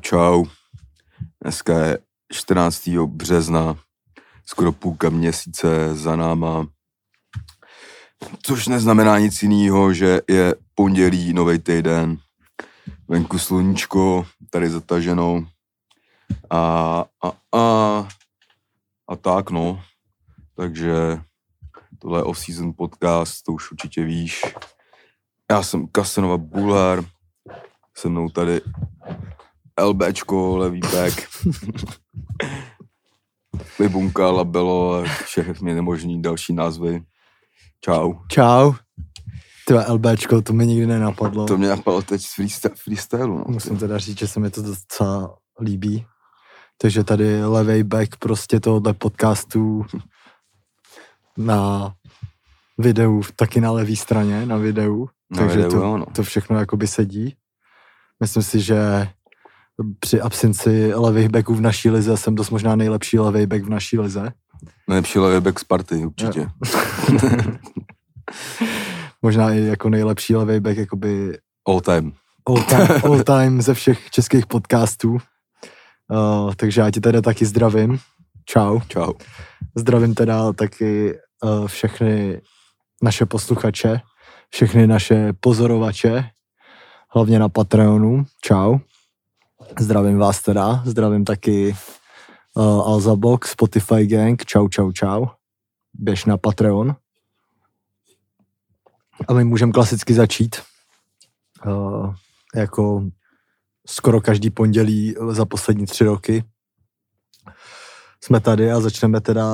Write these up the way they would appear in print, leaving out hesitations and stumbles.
Čau. Dneska je 14. března, skoro půlka měsíce za náma, což neznamená nic jinýho, že je pondělí, novej týden, venku sluníčko, tady zataženou a tak no, takže tohle je off-season podcast, to už určitě víš. Já jsem Kasenova Bular, se mnou tady LBčko, levý back, Libunka, Labelo, všechny nemožný další názvy. Čau. Tvoje LBčko, to mi nikdy nenapadlo. To mě napadlo teď z freestylu. No. Musím teda říct, že se mi to docela líbí. Takže tady levý back prostě tohohle podcastu na videu, taky na levý straně, na videu. Takže to všechno jakoby sedí. Myslím si, že při absenci levých backů v naší lize jsem dost možná nejlepší levý back v naší lize. Nejlepší levý back Sparty, určitě. Možná i jako nejlepší levý back jakoby... All time ze všech českých podcastů. Takže já tě teda taky zdravím. Čau. Zdravím teda taky všechny naše posluchače, všechny naše pozorovače, hlavně na Patreonu. Čau. Zdravím vás teda, zdravím taky Alza Box, Spotify Gang, čau. Běž na Patreon. A my můžeme klasicky začít. Jako skoro každý pondělí za poslední 3 roky. Jsme tady a začneme teda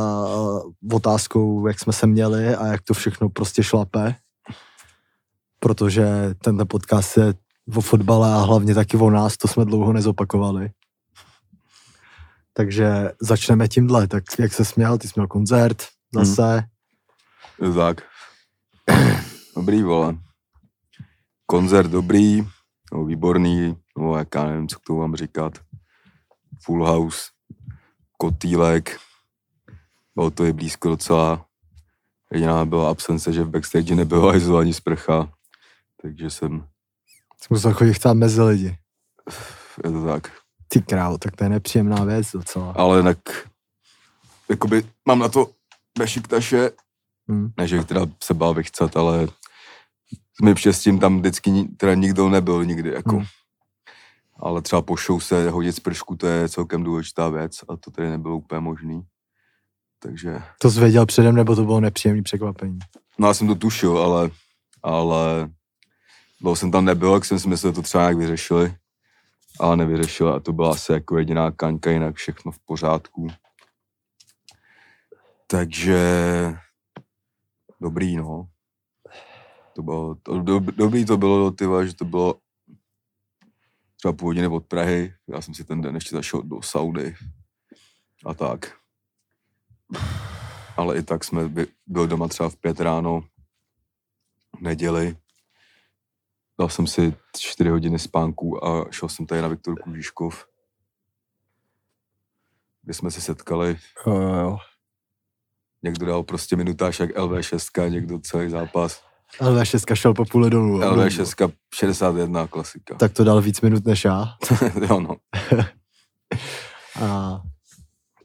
otázkou, jak jsme se měli a jak to všechno prostě šlape. Protože tenhle podcast je o fotbale a hlavně taky o nás, to jsme dlouho nezopakovali. Takže začneme tímhle, tak jak se směl, ty jsi měl koncert, zase. Tak. Dobrý, vole. Koncert dobrý, no, výborný, no, já nevím, co k tomu mám říkat. Full house, kotýlek, bylo to i blízko docela. Jediná byla absence, že v backstage nebyla izolovaní sprcha, takže jsem... Musel chodit chcát mezi lidi. Je to tak. Ty krávo, tak to je nepříjemná věc docela. Ale tak, jakoby mám na to Bešiktaše, ne, že teda se bál vychcat, ale s mým štěstím tam vždycky teda nikdo nebyl nikdy, jako. Ale třeba po show se hodit z pršku, to je celkem důležitá věc a to tady nebylo úplně možný. Takže... To jsi věděl předem, nebo to bylo nepříjemné překvapení? No já jsem to tušil, ale dlouho jsem tam nebyl, tak jsem si myslel, že to třeba nějak vyřešili, ale nevyřešili a to byla asi jako jediná kaňka, jinak všechno v pořádku. Takže dobrý, no. To bylo, dobrý to bylo, tyva, že to bylo třeba půl hodiny od Prahy, já jsem si ten den ještě zašel do Saudy a tak. Ale i tak jsme byli doma třeba v 5 ráno v neděli. Dal jsem si 4 hodiny spánku a šel jsem tady na Viktorku Žižkov, kde jsme se setkali. Jo. Někdo dal prostě minutáž jak LV6, někdo celý zápas. LV6 šel po půle dolů. LV6 61, klasika. Tak to dal víc minut než já. Jo no. A...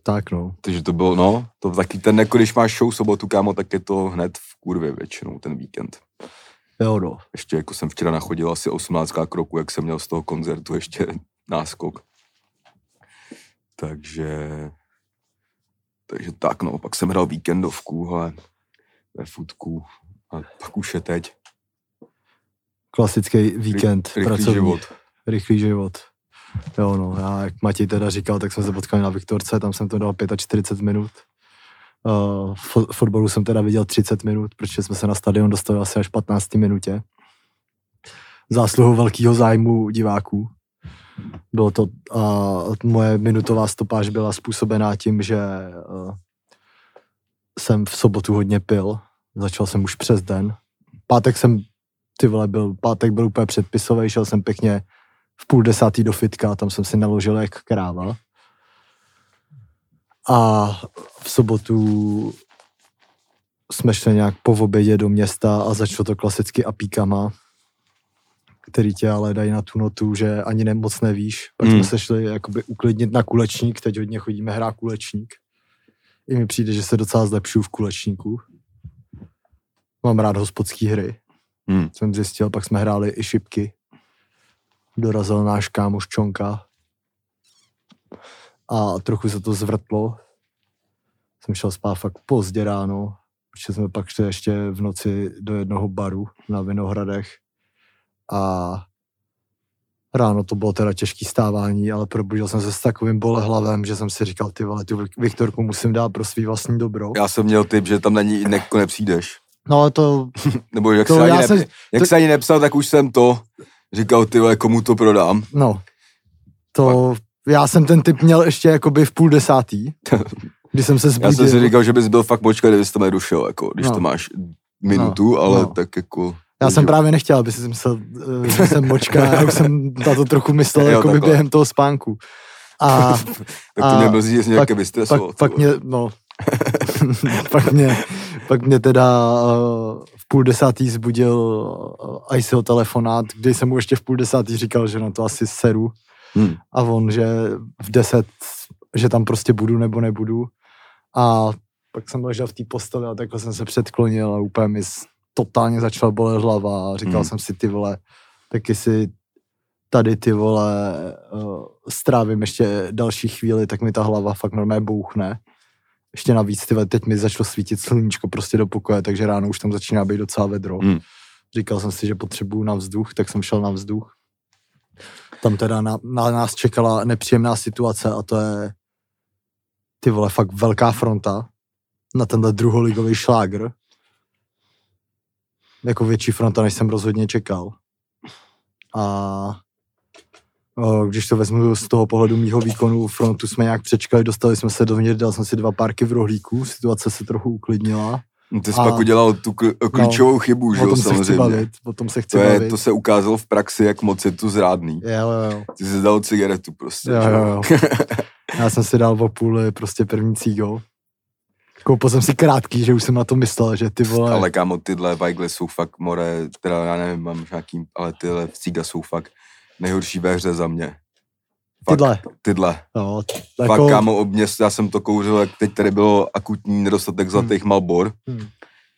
Tak no. Takže to bylo, no, to taky ten, jako když máš show sobotu, kámo, tak je to hned v kurvě většinou ten víkend. Jo no. Ještě jako jsem včera nachodil asi 18 kroků, jak jsem měl z toho koncertu ještě náskok. Takže tak no, pak jsem hrál víkendovku, ale ve futku a pak už je teď. Klasický víkend. Rychlý život. Jo no, já, jak Matěj teda říkal, tak jsme se potkali na Viktorce, tam jsem to dal 45 minut. Fotbalu jsem teda viděl 30 minut, protože jsme se na stadion dostali asi až 15. minutě. Zásluhou velkého zájmu diváků. Bylo to, moje minutová stopáž byla způsobená tím, že jsem v sobotu hodně pil. Začal jsem už přes den. Pátek byl úplně předpisový, šel jsem pěkně v 9:30 do fitka, tam jsem si naložil jak kráva. A v sobotu jsme šli nějak po obědě do města a začalo to klasicky apíkama. který tě ale dají na tu notu, že ani moc nevíš. Pak jsme se šli jakoby uklidnit na kulečník, teď hodně chodíme hrát kulečník. I mi přijde, že se docela zlepšuju v kulečníku. Mám rád hospodský hry. Jsem zjistil, pak jsme hráli i šipky. Dorazil náš kámoš Čonka. A trochu se to zvrtlo. Jsem šel spát fakt pozdě ráno, protože jsme pak šli ještě v noci do jednoho baru na Vinohradech. A ráno to bylo teda těžký stávání, ale probudil jsem se s takovým bolehlavem, že jsem si říkal, ty vole, tu Viktorku musím dát pro svý vlastní dobro. Já jsem měl tip, že tam na ní nepřijdeš. No to... Nebo jak, to, se, ani jsem, jak to, se ani nepsal, tak už jsem to říkal, ty vole, komu to prodám. No, to... Pak. Já jsem ten tip měl ještě jakoby v 9:30, když jsem se zbudil. Já jsem si říkal, že bys byl fakt počkat, kdyby jsi to nerušil, jako, když to máš minutu, ale tak jako... Já jsem právě nechtěl, aby si myslel, že jsem močka, jak jsem na to trochu myslel jakoby během toho spánku. A, tak to mě mrzí, že nějaké vystresovalo. Pak mě teda v 9:30 zbudil ICO telefonát, kdy jsem mu ještě v 9:30 říkal, že na to asi seru. A on, že v 10, že tam prostě budu nebo nebudu. A pak jsem ležel v té posteli a takhle jsem se předklonil a úplně mi totálně začala bolet hlava a říkal jsem si, ty vole, taky si tady, ty vole, strávím ještě další chvíli, tak mi ta hlava fakt normálně bouchne. Ještě navíc, ty vole, teď mi začalo svítit sluníčko prostě do pokoje, takže ráno už tam začíná být docela vedro. Říkal jsem si, že potřebuju na vzduch, tak jsem šel na vzduch. Tam teda na nás čekala nepříjemná situace a to je, ty vole, fakt velká fronta na tenhle druholigový šlágr. Jako větší fronta, než jsem rozhodně čekal. A když to vezmu z toho pohledu mýho výkonu, frontu jsme nějak přečkali, dostali jsme se dovnitř, dal jsem si 2 párky v rohlíku, situace se trochu uklidnila. No, ty jsi pak udělal tu klíčovou chybu, že jo, samozřejmě. O tom se chci bavit. To se ukázalo v praxi, jak moc je to zrádný. Jo. Ty jsi dal cigaretu prostě. Jo. Já jsem si dal o půli prostě první cígo. Koupil jsem si krátký, že už jsem na to myslel, že ty vole... Ale kámo, tyhle vajgly jsou fakt more, teda já nevím, mám nějaký, ale tyhle cíga jsou fakt nejhorší ve hře za mě. Tyhle. No, tak fakt, kámo, já jsem to kouřil, jak teď tady bylo akutní nedostatek zlatých Malbor,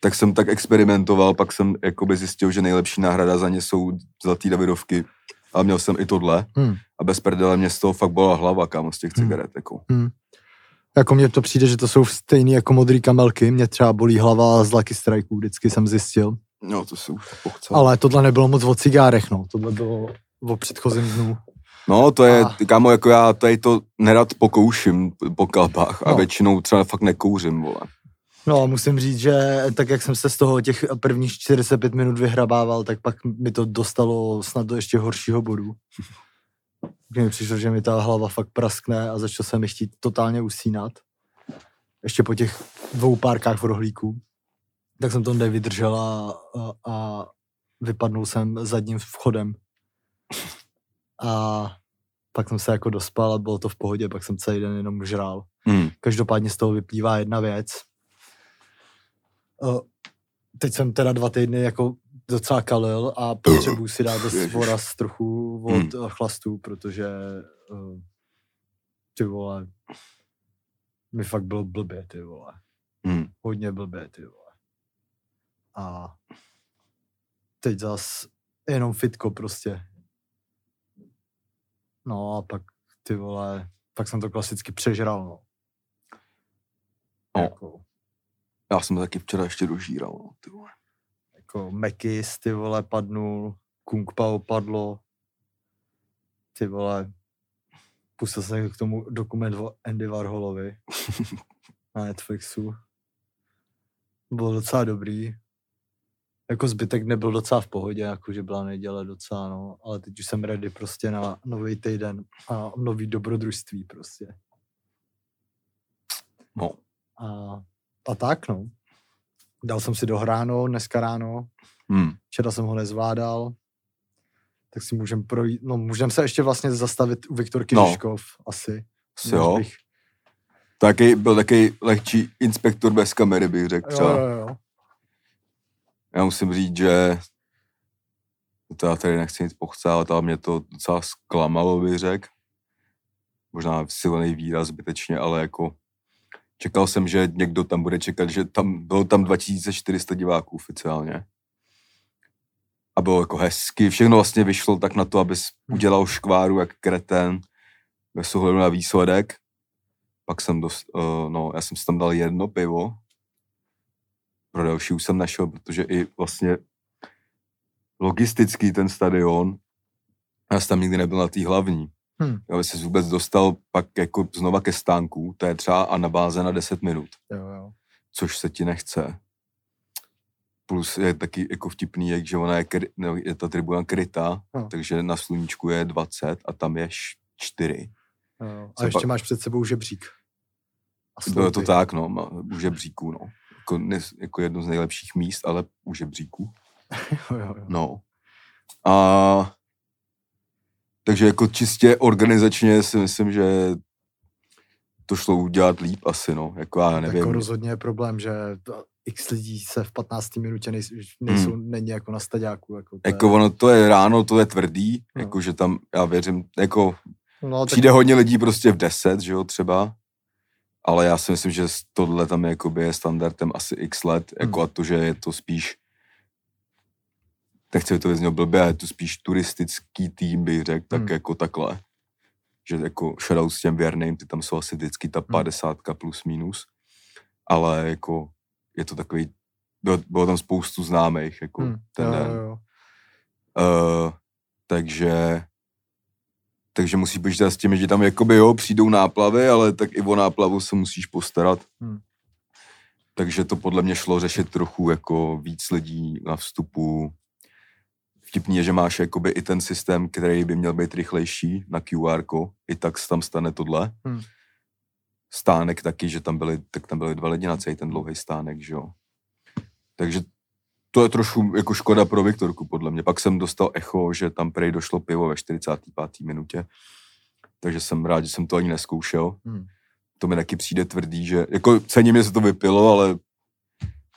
tak jsem tak experimentoval, pak jsem jakoby zjistil, že nejlepší náhrada za ně jsou zlatý Davidovky, ale měl jsem i tohle a bez prdele mě z toho fakt bola hlava, kámo, z těch cigaret, jako. Jako mně to přijde, že to jsou stejný jako modrý kamelky, mě třeba bolí hlava z Lucky Strikeů, vždycky jsem zjistil. No, to se už pochcel. Ale tohle nebylo moc o cigárech, no, tohle bylo o předchozím dnu. No, to je, kámo, jako já tady to nerad pokouším po kalbách a většinou třeba fakt nekouřím, vole. No, musím říct, že tak jak jsem se z toho těch prvních 45 minut vyhrabával, tak pak mi to dostalo snad do ještě horšího bodu. Když mi přišlo, že mi ta hlava fakt praskne a začal jsem mi chtít totálně usínat. Ještě po těch 2 párkách v rohlíku. Tak jsem to nevydržel a vypadnul jsem zadním vchodem. A pak jsem se jako dospal a bylo to v pohodě, pak jsem celý den jenom žrál. Každopádně z toho vyplývá jedna věc. Teď jsem teda 2 týdny jako docela kalil a potřebuji si dát dost trochu od chlastu, protože ty vole, mi fakt bylo blbě, ty vole. Hodně blbě, ty vole. A teď zas jenom fitko prostě. No a pak, ty vole, pak jsem to klasicky přežral, no. Jako, já jsem taky včera ještě dožíral, no, ty vole. Jako Mekis, ty vole, padnul, Kung Pao padlo, ty vole, pustil jsem k tomu dokument o Andy Warholovi na Netflixu. Bylo docela dobrý. Jako zbytek nebyl docela v pohodě, jako že byla neděle docela, no, ale teď už jsem ready prostě na nový týden a nový dobrodružství prostě. No. A tak, no. Dal jsem si dohráno dneska ráno, včera jsem ho nezvládal, tak si můžeme projít, no můžeme se ještě vlastně zastavit u Viktorky Žižkov, asi. Jo. Byl taky lehčí inspektor bez kamery, bych řekl. Jo. Já musím říct, že To já tady nechci nic pochcávat, ale mě to docela zklamalo, bych řekl. Možná silný výraz zbytečně, ale jako čekal jsem, že někdo tam bude čekat, že tam bylo tam 2400 diváků oficiálně. A bylo jako hezky, všechno vlastně vyšlo tak na to, abys udělal škváru jak kreten, bez ohledu na výsledek. Pak jsem já jsem si tam dal jedno pivo. Pro další už jsem našel, protože i vlastně logistický ten stadion, já jsem tam nikdy nebyl na té hlavní. Aby se vůbec dostal pak jako znova ke stánku, to je třeba anabáze na 10 minut, jo. Což se ti nechce. Plus je taky jako vtipný, že ona je ta tribuna krytá, takže na sluníčku je 20 a tam je 4. Jo. A ještě máš před sebou žebřík. Bylo to tak, u žebříku, Jako jedno z nejlepších míst, ale u žebříku. Jo. No. A... Takže jako čistě organizačně si myslím, že to šlo udělat líp asi, Jako já nevím. Jako rozhodně je problém, že x lidí se v 15. minutě není jako na staďáku. Ono to je ráno, to je tvrdý, že tam, já věřím, přijde tak... hodně lidí prostě v 10, že jo, třeba. Ale já si myslím, že tohle tam je standardem asi x let, a to, že je to spíš nechci to vězněl blbě, je to spíš turistický tým, bych řekl, tak jako takhle. Že jako shoutout s těm věrným, ty tam jsou asi vždycky ta 50 plus minus, ale jako je to takový, bylo tam spoustu známých, ten den. Jo. Takže musíš počítat s těmi, že tam jakoby přijdou náplavy, ale tak i o náplavu se musíš postarat. Takže to podle mě šlo řešit trochu jako víc lidí na vstupu. Vtipný je, že máš jakoby i ten systém, který by měl být rychlejší na QR-ko, i tak tam stane tohle. Stánek taky, že tam byly 2 lidi na celý ten dlouhý stánek, že jo. Takže to je trošku jako škoda pro Viktorku, podle mě. Pak jsem dostal echo, že tam prej došlo pivo ve 45. minutě, takže jsem rád, že jsem to ani neskoušel. To mi taky přijde tvrdý, že jako cením, že se to vypilo, ale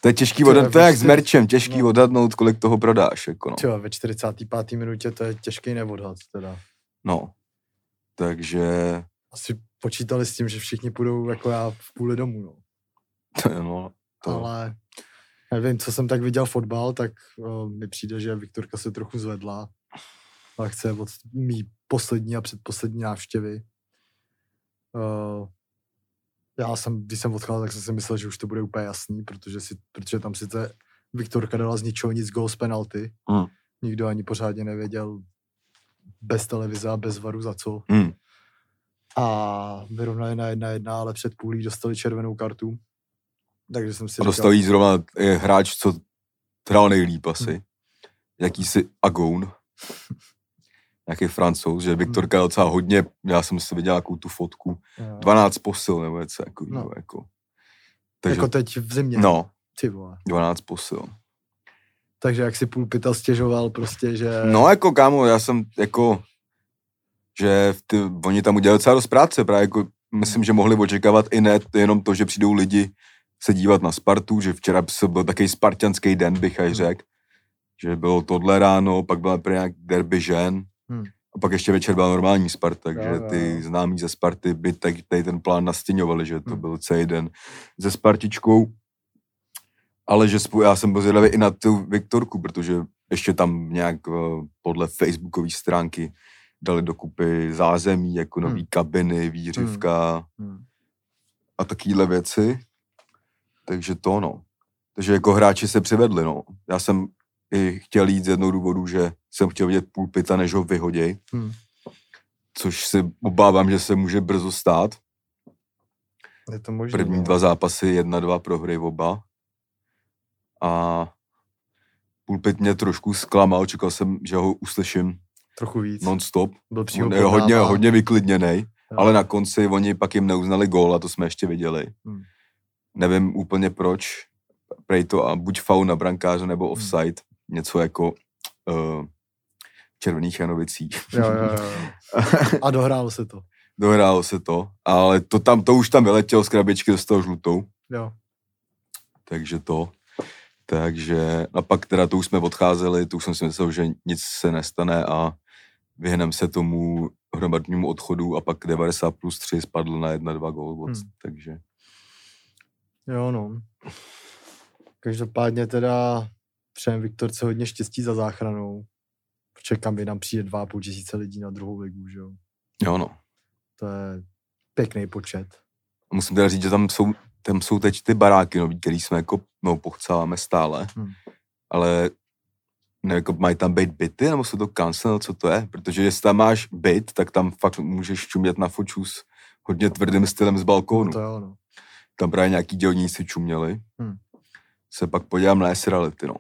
to je těžký odhadnout, to je jak s merčem, těžký odhadnout, kolik toho prodáš. Třeba ve 45. minutě to je těžký neodhad teda. No, takže... Asi počítali s tím, že všichni půjdou jako já v půli domů, Ale nevím, co jsem tak viděl fotbal, tak mi přijde, že Viktorka se trochu zvedla. A chce od mý poslední a předposlední návštěvy. Když jsem odcházel, tak jsem si myslel, že už to bude úplně jasný, protože tam sice Viktorka dala z ničeho nic gól z penalty. Nikdo ani pořádně nevěděl bez televize a bez varu za co. A vyrovnali na 1-1, ale před půlí dostali červenou kartu. Takže jsem si říkal... Dostal jí zrovna hráč, co hrál nejlíp asi. Jakýsi Agoun. Nějaký Francouz, že Viktorka docela hodně, já jsem si viděl jakou tu fotku, 12 posil nebo něco takového. Jako teď v zimě. 12 posil. Takže jak si půlpita stěžoval prostě, že... Kámo, já jsem že oni tam udělali docela dost práce, právě myslím, že mohli očekávat i jenom to, že přijdou lidi se dívat na Spartu, že včera byl takový spartianský den, bych až řekl, že bylo tohle ráno, pak byla nějak derby žen, a pak ještě večer byla normální Sparta, takže ty známí ze Sparty by tady ten plán nastěňovali, že to byl celý den se Spartičkou. Ale že já jsem byl zvědavý i na tu Viktorku, protože ještě tam nějak podle facebookové stránky dali dokupy zázemí, jako nový kabiny, výřivka a takovýhle věci. Takže Takže jako hráči se přivedli, Já jsem i chtěl jít z jednou důvodu, že jsem chtěl vidět půlpita, než ho vyhoděj. Což se obávám, že se může brzo stát. Je to možný, první 2 zápasy, 1-2 prohry oba. A půlpit mě trošku zklamal, čekal jsem, že ho uslyším trochu víc. Non-stop. Byl hodně vyklidněnej, ale na konci oni pak jim neuznali gól a to jsme ještě viděli. Nevím úplně proč. Prej to a buď faul na brankáře nebo offside, něco jako Červených Janovicí. A dohrálo se to, ale to už tam vyletělo z krabičky, dostalo žlutou. Takže to. Takže a pak teda to už jsme odcházeli, to už jsem si myslel, že nic se nestane a vyhneme se tomu hromadnímu odchodu a pak 90 plus 3 spadl na 1-2 gól, takže... Jo, no. Každopádně teda přejem Viktorce hodně štěstí za záchranou. Čekám, kdy nám přijde 2,5 tisíce lidí na druhou ligu, že jo? Jo, no. To je pěkný počet. Musím teda říct, že tam jsou teď ty baráky nový, který jsme jako, pochcáváme stále, ale nevím, mají tam být byty, nebo se to cancel, co to je? Protože jestli tam máš byt, tak tam fakt můžeš čumět na foču s hodně tvrdým stylem z balkónu. To jo, no. Tam právě nějaký dělníci čuměli. Se pak podívám na reality, no.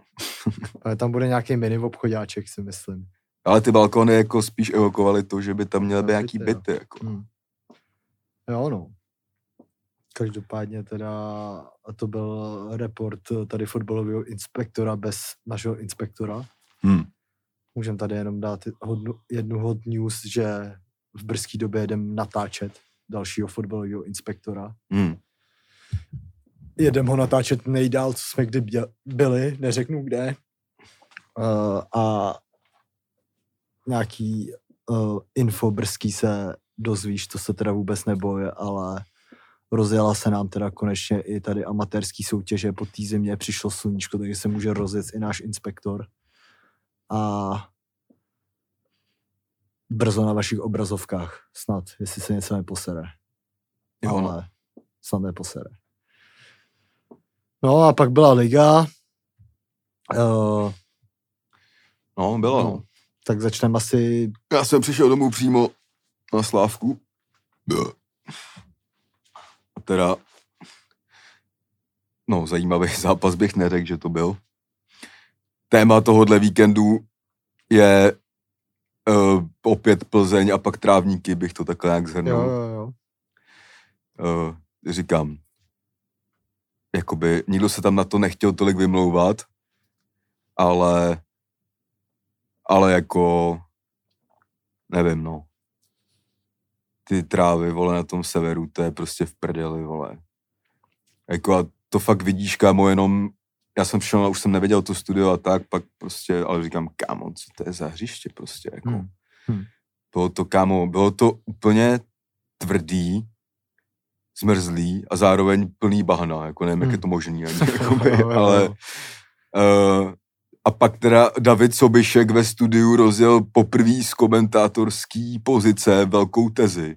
Ale tam bude nějaký mini obchodáček, si myslím. Ale ty balkony jako spíš evokovaly to, že by tam měly být nějaký byty, jako. Jo, no. Každopádně teda to byl report tady fotbalového inspektora bez našeho inspektora. Můžeme tady jenom dát jednu hot news, že v brzké době jedem natáčet dalšího fotbalového inspektora. Jedem ho natáčet nejdál, co jsme kdy byli, neřeknu kde. A nějaký info brzký se dozvíš, to se teda vůbec neboje, ale rozjela se nám teda konečně i tady amatérský soutěže, po té zimě přišlo sluníčko, takže se může rozjet i náš inspektor. A brzo na vašich obrazovkách snad, jestli se něco neposere. Jo, no. Ale snad neposere. No a pak byla liga. No, byla, no. Tak začneme asi... Já jsem přišel domů přímo na Slávku. A teda... No, zajímavý zápas bych neřekl, že to byl. Téma tohohle víkendu je opět Plzeň a pak Trávníky, bych to takhle nějak zhrnul. Jo. Říkám... Jakoby nikdo se tam na to nechtěl tolik vymlouvat, ale jako, nevím, no. Ty trávy, vole, na tom severu, to je prostě v prdeli, vole. Jako a to fakt vidíš, kámo, jenom, já jsem přišel, už jsem nevěděl to studio a tak, pak prostě, ale říkám, kámo, co to je za hřiště prostě, jako. Bylo to, kámo, bylo to úplně tvrdý, zmrzlý a zároveň plný bahna, jako nevím, jak je to možný, ani, jakoby, ale... a pak teda David Sobišek ve studiu rozjel poprvý z komentátorský pozice velkou tezi.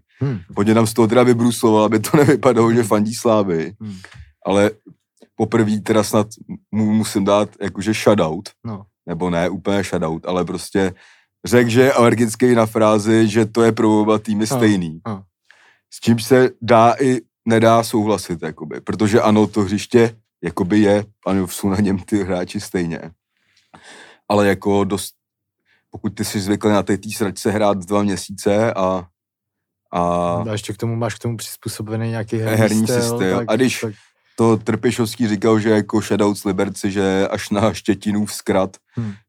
Hodně nám z toho teda vybrusloval, aby to nevypadalo, že fandí Slávy, ale poprvý teda snad mu musím dát jakože shoutout, no. Nebo ne úplně shoutout, ale prostě řekl, že je alergický na frázi, že to je pro oba týmy stejný. No. S čím se dá i nedá souhlasit, jakoby. Protože ano, to hřiště jakoby je, ano, jsou na něm ty hráči stejně. Ale jako dost, pokud ty jsi zvyklý na té sračce hrát 2 měsíce a ještě máš k tomu přizpůsobený nějaký herní styl. Tak, a když tak... to Trpišovský říkal, že jako shoutout z Liberci, že až na Štětinův zkrat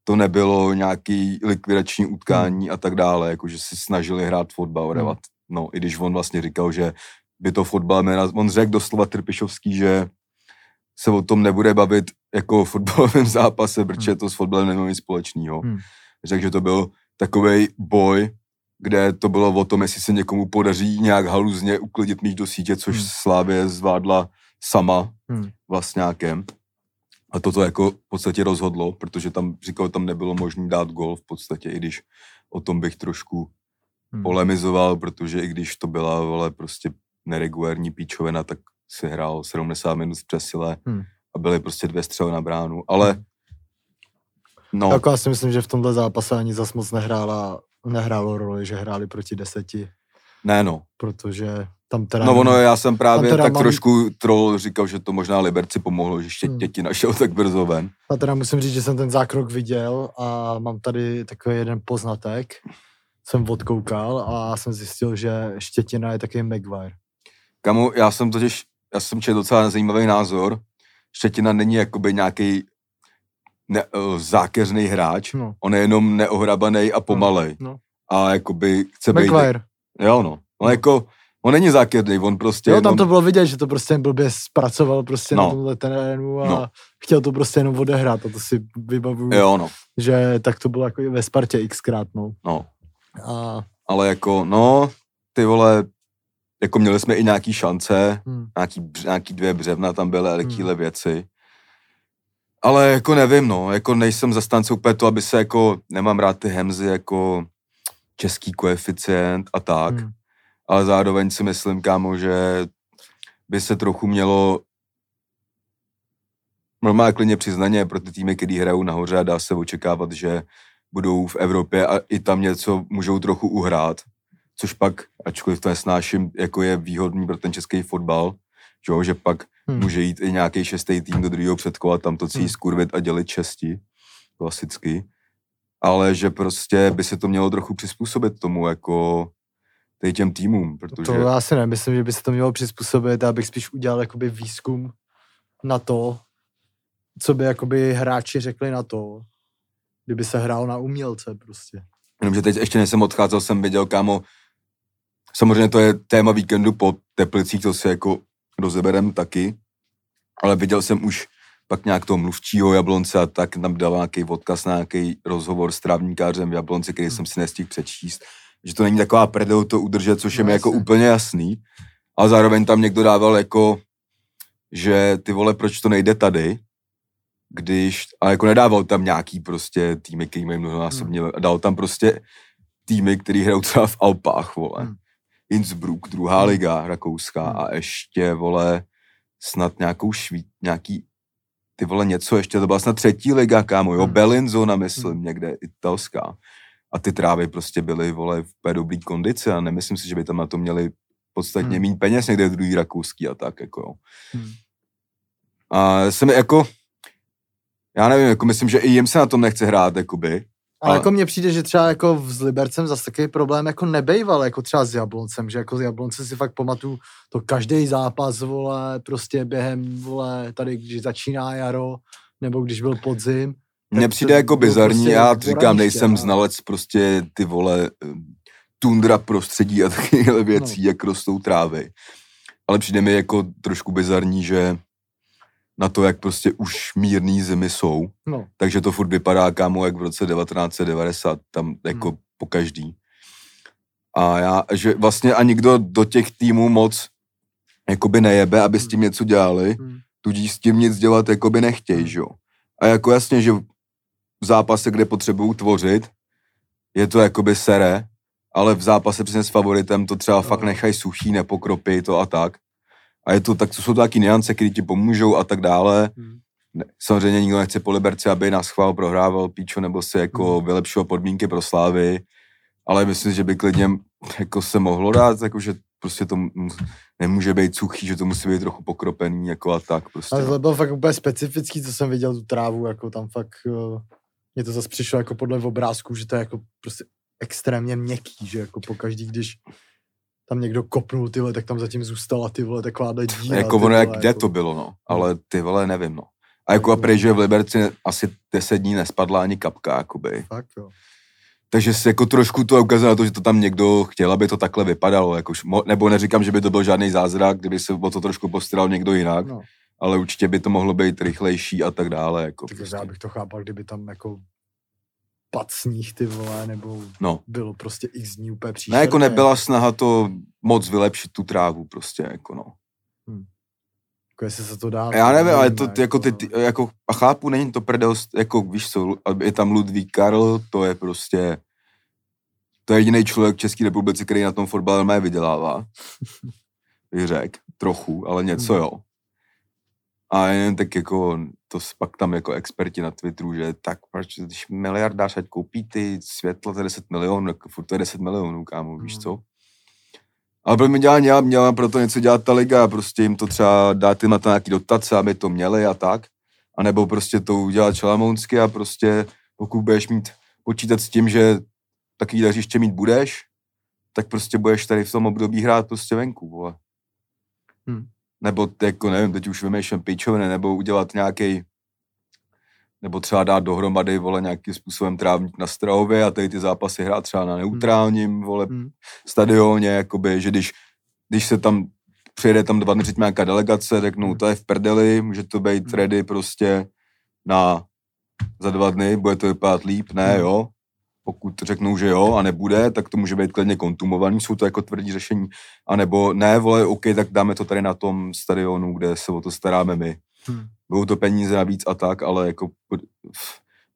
to nebylo nějaký likvidační utkání a tak dále, jako že si snažili hrát fotbal, revat. No, i když on vlastně říkal, že by to fotbal měl, on řekl doslova Trpišovský, že se o tom nebude bavit jako o fotbalovém zápase, protože to s fotbalem nemá nic společného. Řekl, že to byl takovej boj, kde to bylo o tom, jestli se někomu podaří nějak haluzně uklidit míč do sítě, což Slavie zvládla sama vlastňákem. A toto jako v podstatě rozhodlo, protože tam říkal, tam nebylo možné dát gól v podstatě, i když o tom bych trošku polemizoval, protože i když to byla, vole, prostě neregulární píčovina, tak si hrál 70 minut v přesile a byly prostě 2 střely na bránu, ale no. Jako já si myslím, že v tomhle zápase ani zas moc nehrálo roli, že hráli proti 10. Ne, no. Protože tam teda... No ono, já jsem právě tak trošku troll říkal, že to možná Liberci pomohlo, že ještě děti našel tak brzo ven. A teda musím říct, že jsem ten zákrok viděl a mám tady takový jeden poznatek, jsem odkoukal a jsem zjistil, že Štětina je takový Maguire. Kamu, já jsem četl docela zajímavý názor. Štětina není jakoby nějaký zákeřný hráč. No. On je jenom neohrabaný a pomalej. No. A jakoby chce Maguire. Jo, no. No jako On není zákerdej, on prostě... Jo, tam to bylo vidět, že to prostě blbě zpracoval prostě na tomhle terénu a chtěl to prostě jenom odehrát a to si vybavuju, že tak to bylo jako ve Spartě xkrát, Ale jako, ty vole, jako měli jsme i nějaký šance, nějaký dvě břevna tam byly, ale takové věci. Ale jako nevím, jako nejsem zastánce úplně to, aby se jako, nemám rád ty hemzy jako český koeficient a tak, ale zároveň si myslím, kámo, že by se trochu mělo normálně klidně přiznaně pro ty týmy, který hrajou nahoře a dá se očekávat, že budou v Evropě a i tam něco můžou trochu uhrát, což pak, ačkoliv to nesnáším, jako je výhodný pro ten český fotbal, že pak může jít i nějaký šestý tým do druhého předkola, tam to cíjí skurvit a dělit šesti, klasicky, ale že prostě by se to mělo trochu přizpůsobit tomu, jako těm týmům, protože... To já si nemyslím, že by se to mělo přizpůsobit, já bych spíš udělal jakoby výzkum na to, co by jakoby hráči řekli na to, kdyby se hrál na umělce prostě. Jenomže teď ještě než jsem odcházel, jsem viděl, kámo, samozřejmě to je téma víkendu po Teplicích, to si jako rozeberem taky, ale viděl jsem už pak nějak toho mluvčího Jablonce a tak tam dal nějaký odkaz na nějaký rozhovor s trávníkářem v Jablonci, který jsem si nestihl přečíst, že to není taková prdel to udržet, což je mi jako úplně jasný, ale zároveň tam někdo dával jako, že ty vole, proč to nejde tady, když, ale jako nedával tam nějaký prostě týmy, který mají mnohonásobně, dal tam prostě týmy, který hrajou třeba v Alpách, vole. Innsbruck, druhá liga rakouská a ještě, vole, snad nějakou nějaký, ty vole, něco ještě, to byla snad třetí liga, kámo, jo, Bellinzona, myslím, někde italská. A ty trávy prostě byly, vole, v dobrý kondici a nemyslím si, že by tam na to měli podstatně méně peněz někde druhý rakouský a tak, jako jo. A jsem jako, já nevím, jako myslím, že i jim se na tom nechce hrát, jakoby. Ale jako mně přijde, že třeba jako s Libercem zase takový problém jako nebejval, jako třeba s Jabloncem, že jako s Jabloncem si fakt pamatuju to každý zápas, vole, prostě během, vole, tady, když začíná jaro, nebo když byl podzim. Mně přijde jako bizarní, prostě já říkám, nejsem znalec prostě ty vole tundra prostředí a takovéhle věcí, jak rostou trávy. Ale přijde mi jako trošku bizarní, že na to, jak prostě už mírný zimy jsou, takže to furt vypadá, kámo, jak v roce 1990, tam jako po každý. A já, že vlastně ani kdo do těch týmů moc jakoby nejebe, aby s tím něco dělali, tudíž s tím nic dělat jakoby nechtějí, že jo. A jako jasně, že v zápase, kde potřebuju tvořit, je to jakoby sere, ale v zápase přesně s favoritem to třeba fakt nechají suchý, nepokropí to a tak. A je to tak, to jsou to taky nuance, které ti pomůžou a tak dále. Samozřejmě nikdo nechce po Liberci, aby nás chvál prohrával píčo, nebo se jako vylepšil podmínky pro Slávy, ale myslím, že by klidně jako se mohlo dát, jakože prostě to nemůže být suchý, že to musí být trochu pokropený, jako a tak prostě. Ale to bylo fakt úplně specifický, co jsem viděl tu trávu, jako tam fakt, mě to zase přišlo jako podle obrázku, že to je jako prostě extrémně měkký, že jako po každý, když tam někdo kopnul, ty vole, tak tam zatím zůstala, ty vole, takováhle díla. Jako ono, jak kde jako... to bylo, ale ty vole, nevím, A jako a prej, že v Liberci asi 10 dní nespadla ani kapka, jakoby. Fakt, jo. Takže se jako trošku to ukazuje na to, že to tam někdo chtěl, aby to takhle vypadalo, jakož, nebo neříkám, že by to byl žádný zázrak, kdyby se o to trošku postaral někdo jinak, ale určitě by to mohlo být rychlejší a tak dále, jako. Takže prostě. Já bych to chápal, kdyby tam jako pad sníh, ty vole, nebo bylo prostě x dní úplně příšerné. Ne, jako nebyla snaha to moc vylepšit tu trávu prostě, jako Jako jestli se to dá... Já nevím, ale to jako ty, jako, a chápu, není to prdel, jako víš co, je tam Ludvík Karl, to je prostě, to je jediný člověk v České republice, který na tom fotbale vydělává. Řek, trochu, ale něco jo. A jen tak jako, to pak tam jako experti na Twitteru, že tak, proč, když miliardář, ať koupí ty světla za 10 milionů, jako furt to je 10 milionů, kámo, víš co? Ale pro mě měla proto něco dělat ta liga, prostě jim to třeba dát jim na to nějaký dotace, aby to měli a tak. A nebo prostě to udělat šalamounsky a prostě pokud budeš mít počítat s tím, že takovýhle hřiště mít budeš, tak prostě budeš tady v tom období hrát prostě venku, vole. Nebo jako nevím, teď už vymýšlím pičoviny, nebo udělat nějaký, nebo třeba dát dohromady, vole, nějakým způsobem trávník na Strahově a tady ty zápasy hrát třeba na neutrálním, vole, stadioně, jakoby, že když když se tam přijede tam 20 nějaká delegace, řeknou, to je v prdeli, může to být ready prostě na za 2 dny, bude to vypadat líp, ne, jo. Pokud řeknou, že jo a nebude, tak to může být klidně kontumovaný, jsou to jako tvrdí řešení. A nebo ne, vole, OK, tak dáme to tady na tom stadionu, kde se o to staráme my. Budou to peníze navíc a tak, ale jako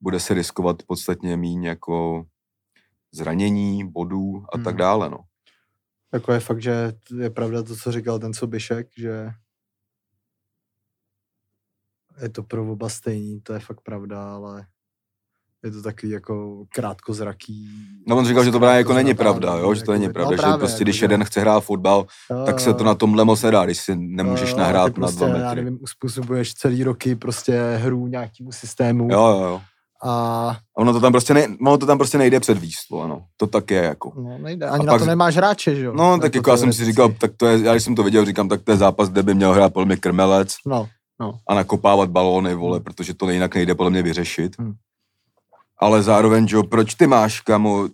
bude se riskovat podstatně míň jako zranění, bodů a tak dále, no. Jako je fakt, že je pravda to, co říkal ten Sobišek, že je to pro oba stejný, to je fakt pravda, ale je to takový jako krátkozraký. No on říkal, že to právě jako není pravda, jo? Že to není pravda, že prostě když jeden chce hrát fotbal, tak se to na tomhle moc nedá, když si nemůžeš nahrát na 2 metry. Já nevím, uspůsobuješ celý roky prostě hru nějakému systému. Jo. A ono to tam prostě nejde předvíst, ano. To tak je jako. No nejde, ani na to nemáš hráče, že jo? No tak jako já jsem si říkal, tak to je, já když jsem to viděl, říkám, tak to je zápas, kde by měl hrát podle mě krmelec a nakopávat balóny, vole, protože to jinak nejde podle mě vyřešit. Ale zároveň, že proč ty máš, kamo,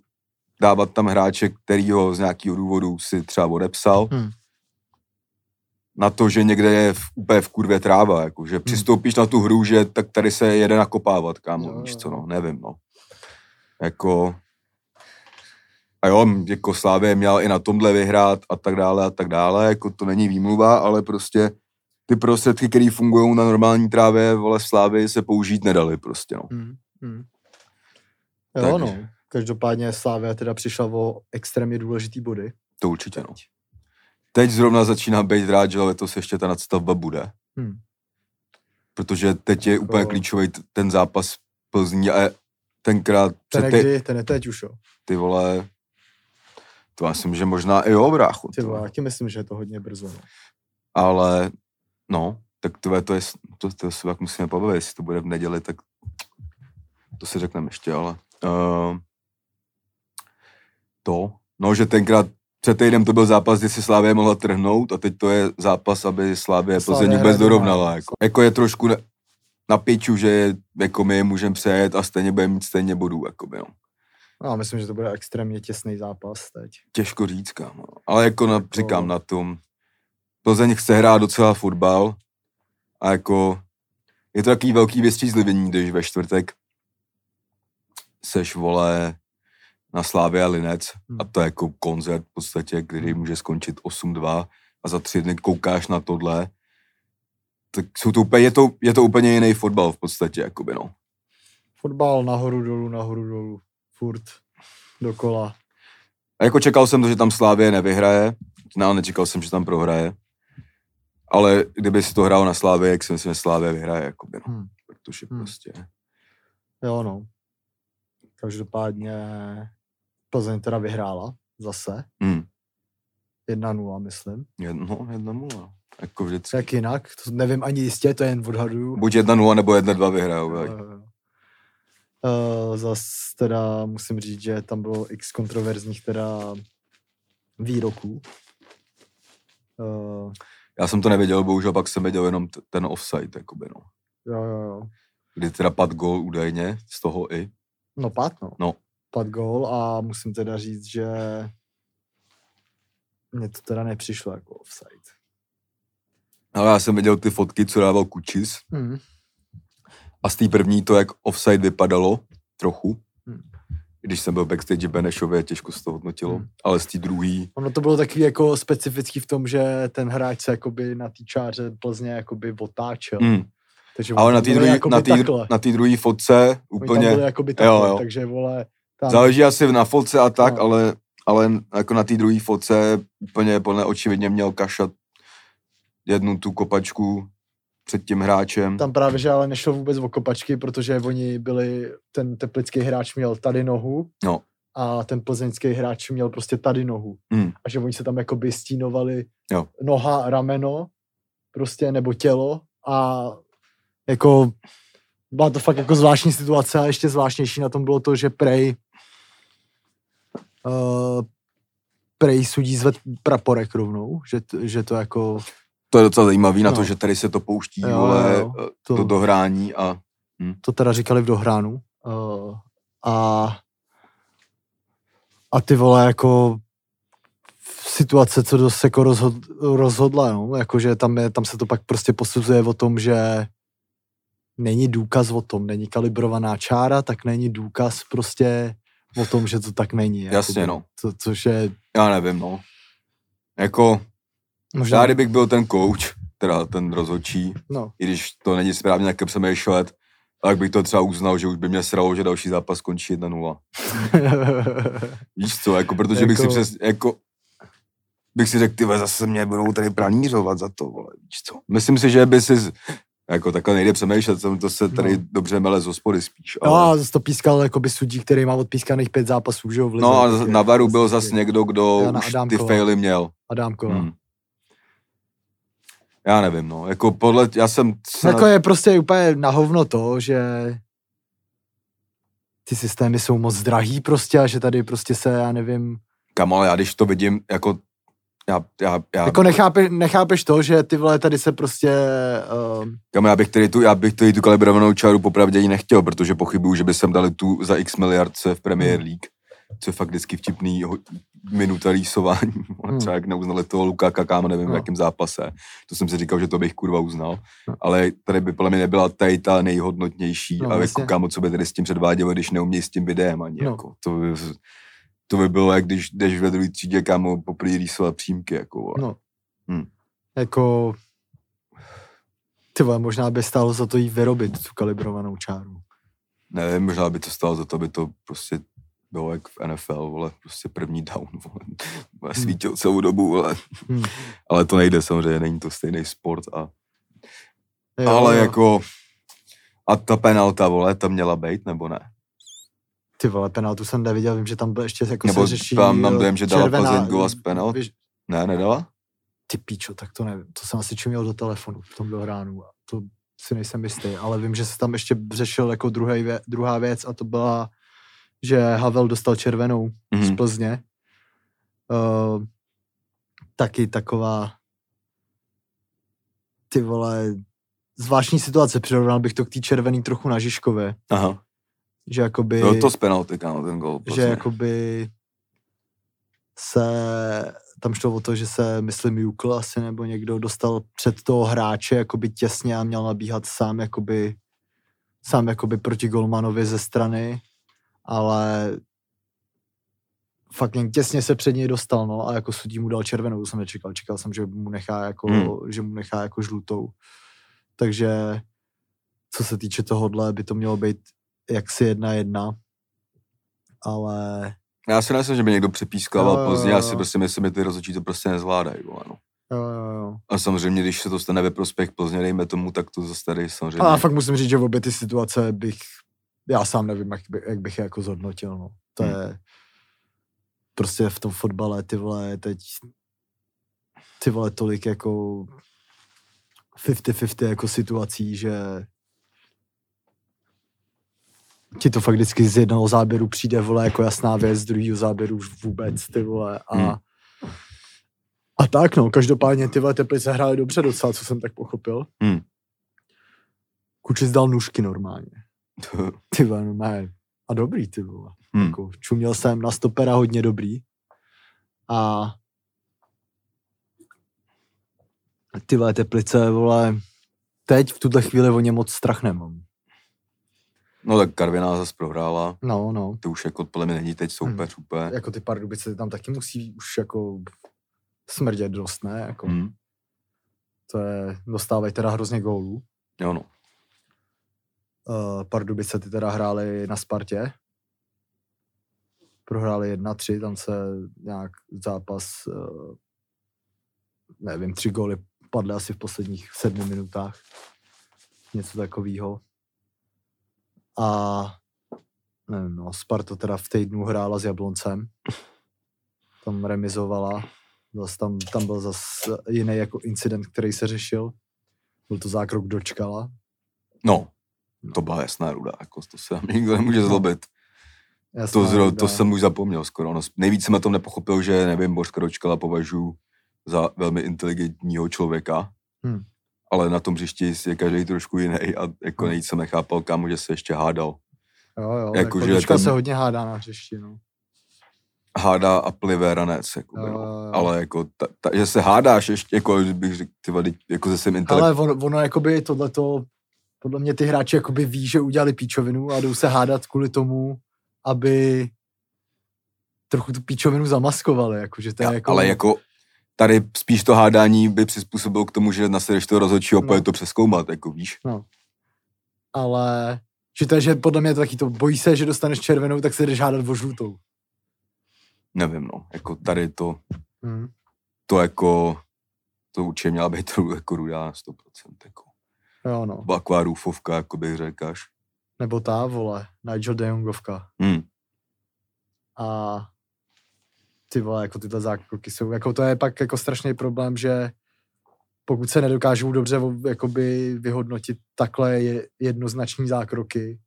dávat tam hráče, který ho z nějakého důvodu si třeba odepsal, na to, že někde je úplně v kurvě tráva, jako, že přistoupíš na tu hru, že tak tady se jede nakopávat, kámo, víš co, no, nevím, no. Jako, a jo, jako Slavie měl i na tomhle vyhrát a tak dále, jako to není výmluva, ale prostě ty prostředky, které fungují na normální trávě, vole, Slavii se použít nedali prostě, no. Jo, no. Každopádně Slavia teda přišla o extrémně důležitý body. To určitě, no. Teď zrovna začíná být rád, že letos ještě ta nadstavba bude. Protože teď je jako úplně klíčový ten zápas Plzní a tenkrát... Ten je teď už, jo. Ty vole, to já myslím, že možná i jo, bráchu. Ty vole, já ti myslím, že je to hodně brzo. No. Ale, no, tak to je, jak musíme pobavit, jestli to bude v neděli, tak to si řekneme ještě, ale... že tenkrát před týdnem to byl zápas, kdy si Slavie mohla trhnout a teď to je zápas, aby Slavie Plzeň vůbec dorovnala. Jako je trošku na piču, že jako my můžeme přejet a stejně budeme mít stejně bodů. Jakoby, no. No, myslím, že to bude extrémně těsný zápas teď. Těžko říct, kámo. Ale jako říkám na tom, Plzeň chce hrát docela fotbal a jako je to takový velký vystřízlivění, když ve čtvrtek seš, vole, na Slávě a Linec a to je jako koncert v podstatě, který může skončit 8-2 a za 3 dny koukáš na tohle, tak je to úplně jiný fotbal v podstatě, jakoby, no. Fotbal nahoru, dolů, furt dokola. A jako čekal jsem to, že tam Slávě nevyhraje, ale nečekal jsem, že tam prohraje, ale kdyby si to hrál na Slávě, jak si myslím, že Slávě vyhraje, jakoby, no. Protože prostě... Jo, no. Každopádně Plzeň teda vyhrála zase. 1-0, myslím. 1-0. Jako vždycky. Jak jinak? To nevím ani jistě, to jen odhaduju. Buď 1-0, nebo 1-2 vyhrál. Zas teda musím říct, že tam bylo x kontroverzních teda výroků. Já jsem to nevěděl, bohužel pak jsem věděl jenom ten offside, jakoby, no. Jo. Kdy teda padl gól údajně, z toho i. No Pad gól a musím teda říct, že mně to teda nepřišlo jako offside. Ale já jsem viděl ty fotky, co dával Kučis a z té první to, jak offside vypadalo trochu. Když jsem byl backstage v Benešově, těžko se to hodnotilo, ale z té druhý... Ono to bylo takový jako specifický v tom, že ten hráč se jakoby na té čáře Plzně jakoby otáčel. Ale na té druhé fotce úplně... Takhle, takže vole... Tam... Záleží asi na fotce a tak, no. ale jako na té druhé fotce úplně podle očividně měl kašat jednu tu kopačku před tím hráčem. Tam právě, že ale nešlo vůbec o kopačky, protože oni byli... Ten teplický hráč měl tady nohu a ten plzeňský hráč měl prostě tady nohu. A že oni se tam jakoby stínovali noha, rameno, prostě nebo tělo a... Jako, byla to fakt jako zvláštní situace a ještě zvláštnější na tom bylo to, že prej sudí zved praporek rovnou, že to jako... To je docela zajímavý na to, že tady se to pouští do dohrání a... To teda říkali v dohránu a ty vole jako... situace, co dost jako rozhodla, no. Jakože tam se to pak prostě posuzuje o tom, že není důkaz o tom, není kalibrovaná čára, tak není důkaz prostě o tom, že to tak není. Jasně, jako, no. Což je... Já nevím, no. Jako, možná kdybych byl ten coach, teda ten rozhodčí, no. I když to není správně, jak jsem ješlet, tak bych to třeba uznal, že už by mě sralo, že další zápas končí 1-0. Víš co, jako, protože jako... bych si řekl, tyhle, zase mě budou tady pranířovat za to, vole, víš co. Myslím si, že by si... Jako takhle nejde přemýšlet, to se tady dobře mele z hospody spíš. Ale... No a zase to pískal jakoby sudí, který má odpískaných 5 zápasů, že jo? No a na varu byl zase někdo, kdo už ty faily měl. Adámkova. Já nevím, no. Jako podle... Já jsem... Jako je prostě úplně na hovno to, že ty systémy jsou moc drahý prostě a že tady prostě se, já nevím... Kamo, já když to vidím, jako... Já... Jako nechápeš to, že ty vole tady se prostě... Kamo, já bych tady tu kalibrovanou čáru popravdě ani nechtěl, protože pochybuju, že by sem dali tu za x miliardce v Premier League, co je fakt vždycky vtipný minuta rýsování. Třeba jak neuznali toho Lukáka, kámo, nevím v jakém zápase. To jsem si říkal, že to bych kurva uznal. Ale tady by podle mě nebyla tady ta nejhodnotnější. No, a jako, kámo, co by tady s tím předvádělo, když neumějí s tím videem ani. No. Jako, to by bylo, jak když jdeš ve druhé třídě, kámo, poprý rýsovat přímky, jako. No. Jako... Ty vole, možná by stálo za to jí vyrobit, tu kalibrovanou čáru. Nevím, možná by to stálo za to, aby to prostě bylo jak v NFL, vole, prostě první down, vole, svítil celou dobu, vole. Ale to nejde, samozřejmě, není to stejný sport a... Jo, ale jo. Jako... A ta penalta, vole, ta měla být, nebo ne? Ty vole, penaltu jsem neviděl, vím, že tam byl ještě jako nebo se řeší červená. Nebo tam vím, že dala Plzeň gola z penalt. Ne, nedala? Ty píčo, tak to nevím. To jsem asi čuměl do telefonu v tom dohránu. A to si nejsem jistý, ale vím, že se tam ještě řešil jako druhá věc a to byla, že Havel dostal červenou z Plzně. Taky taková ty vole zvláštní situace. Přirovnal bych to k té červený trochu na Žižkově. Aha. Že jakoby... Byl to z penalty, kámo, ten gol. Že jakoby se... Tam šlo o to, že se, myslím, Jukl asi nebo někdo dostal před toho hráče jakoby těsně a měl nabíhat sám jakoby proti golmanovi ze strany, ale fakt těsně se před něj dostal, no, a jako sudí mu dal červenou, to jsem nečekal. Čekal jsem, že mu nechá jako, žlutou. Takže co se týče tohodle, by to mělo být jaksi 1-1, ale... Já si nejsem, že by někdo přepískával Plzně, já si prostě myslím, že ty rozhodčí to prostě nezvládají, vole, no. Jo. A samozřejmě, když se to stane ve prospěch Plzně, dejme tomu, tak to zase tady samozřejmě... A fakt musím říct, že v obě ty situace bych... Já sám nevím, jak bych je jako zhodnotil, no. To je... Prostě v tom fotbale, ty vole, teď... Ty vole, tolik jako... 50-50 jako situací, že... Ti to fakt vždycky z jednoho záběru přijde, vole, jako jasná věc, z druhého záběru už vůbec, ty vole, a tak, no, každopádně ty vole Teplice hráli dobře docela, co jsem tak pochopil. Kučis dal nůžky normálně. Ty vole, normálně. A dobrý, ty vole. Jako, čuměl jsem na stopera hodně dobrý. A ty vole Teplice, vole, teď v tuhle chvíli o ně moc strach nemám. No tak Karviná zase prohrála. No. Ty už jako podle mě není teď soupeř úplně. Jako ty Pardubice tam taky musí už jako smrdět dost, ne? Jako. To je, dostávají teda hrozně gólů. Jo no. Pardubice ty teda hráli na Spartě. Prohráli 1-3, tam se nějak zápas, nevím, 3 góly padly asi v posledních 7 minutách. Něco takovýho. A nevím, no, Sparta teda v týdnu hrála s Jabloncem. Tam remizovala. Zas tam byl zase jiný jako incident, který se řešil. Byl to zákrok Dočkala. No, to byla jasná ruda. Jako to se nikdo nemůže zlobit. To jsem už zapomněl skoro. No, nejvíc jsem na tom nepochopil, že nevím, Božka Dočkala považuji za velmi inteligentního člověka. Ale na tom hřišti je každý trošku jiný a jako nejvíc jsem nechápal, kámo, že se ještě hádal. Jo, jako, že Dočka se hodně hádá na hřišti, no. hádá a plivé ranec, jako, jo. Ale jako, že se hádáš ještě, jako bych řekl, ty vady, jako ze svým intelektem. Ale ono jakoby tohleto, podle mě ty hráči jakoby ví, že udělali píčovinu a jdou se hádat kvůli tomu, aby trochu tu píčovinu zamaskovali, jako, že to je jako... Ale jako tady spíš to hádání by přizpůsobilo k tomu, že nasedeš toho rozhodčího, pojď to přeskoumat, jako víš. No. Ale... že podle mě to taky to, bojí se, že dostaneš červenou, tak se jdeš hádat o žlutou. Nevím, no, jako tady to, to jako, to určitě měla být to jako rudá na 100%, jako. Jo, no. Taková růfovka, jako bych řekl. Nebo ta, vole, Nigel de Jongovka. A ty vole, jako tyhle zákroky jsou, jako to je pak jako strašný problém, že pokud se nedokážou dobře jakoby vyhodnotit takhle jednoznační zákroky,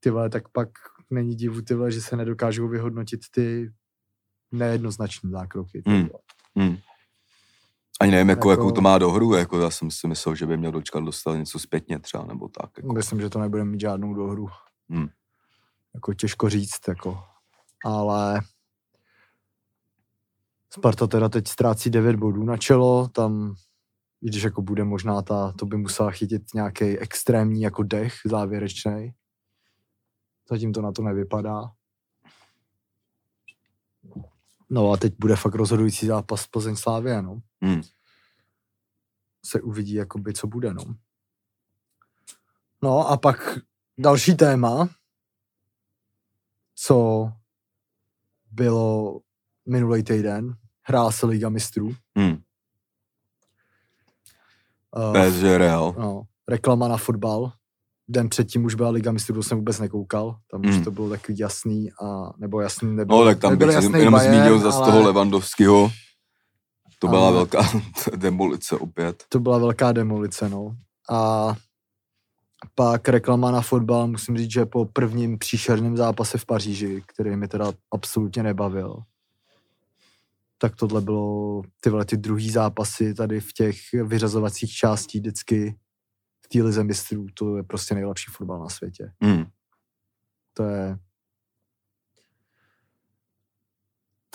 ty vole, tak pak není divu, ty vole, že se nedokážou vyhodnotit ty nejednoznační zákroky. Ani nevím, jakou to má dohru, jako já jsem si myslel, že by měl Dočkat dostat něco zpětně třeba, nebo tak. Jako. Myslím, že to nebude mít žádnou dohru. Jako těžko říct, jako. Ale... Sparta teda teď ztrácí 9 bodů na čelo, tam, i když jako bude možná to by musela chytit nějaký extrémní jako dech závěrečnej. Zatím to na to nevypadá. No a teď bude fakt rozhodující zápas Plzeň Slavie, no. Se uvidí, jakoby, co bude, no. No a pak další téma, co bylo minulej týden, hrál se Liga mistrů. PSG Real. No, reklama na fotbal. Den předtím už byla Liga mistrů, to jsem vůbec nekoukal. Tam už to bylo takový jasný, a, nebo jasný nebyl. No tak tam bych jenom zmínil zase toho Lewandowského. To byla velká demolice opět. To byla velká demolice, no. A pak reklama na fotbal, musím říct, že po prvním příšerném zápase v Paříži, který mi teda absolutně nebavil, tak tohle bylo ty druhý zápasy tady v těch vyřazovacích částí vždycky v té lize mistrů. To je prostě nejlepší fotbal na světě. To je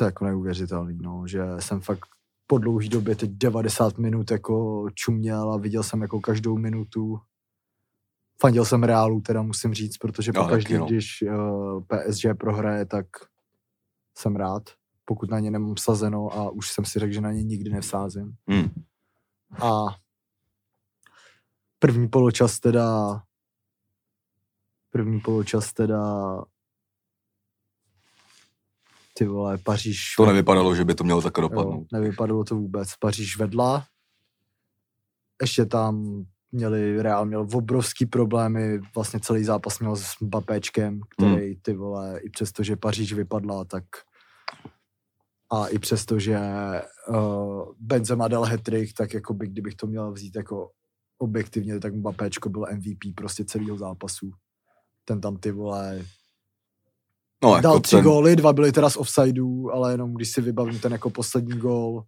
jako neuvěřitelný, no, že jsem fakt po dlouhý době teď 90 minut jako čuměl a viděl jsem jako každou minutu. Fanděl jsem Reálu, teda musím říct, protože pokaždý, když PSG prohraje, tak jsem rád. Pokud na ně nemám vsazeno a už jsem si řekl, že na ně nikdy nevsázím. A první poločas teda ty vole, Paříž... To nevypadalo, že by to mělo tak dopadnout. Jo, nevypadalo to vůbec. Paříž vedla. Ještě tam Real měl obrovský problémy. Vlastně celý zápas měl s Mbappéčkem, který ty vole, i přesto, že Paříž vypadla, tak... A i přesto, že Benzema dal hat-trick, tak jako by, kdybych to měl vzít jako objektivně, tak Mbappéčko byl MVP prostě celého zápasu. Ten tam ty vole... No, jako dal 3 góly, 2 byly teda z offsideů, ale jenom když si vybavím ten jako poslední gól,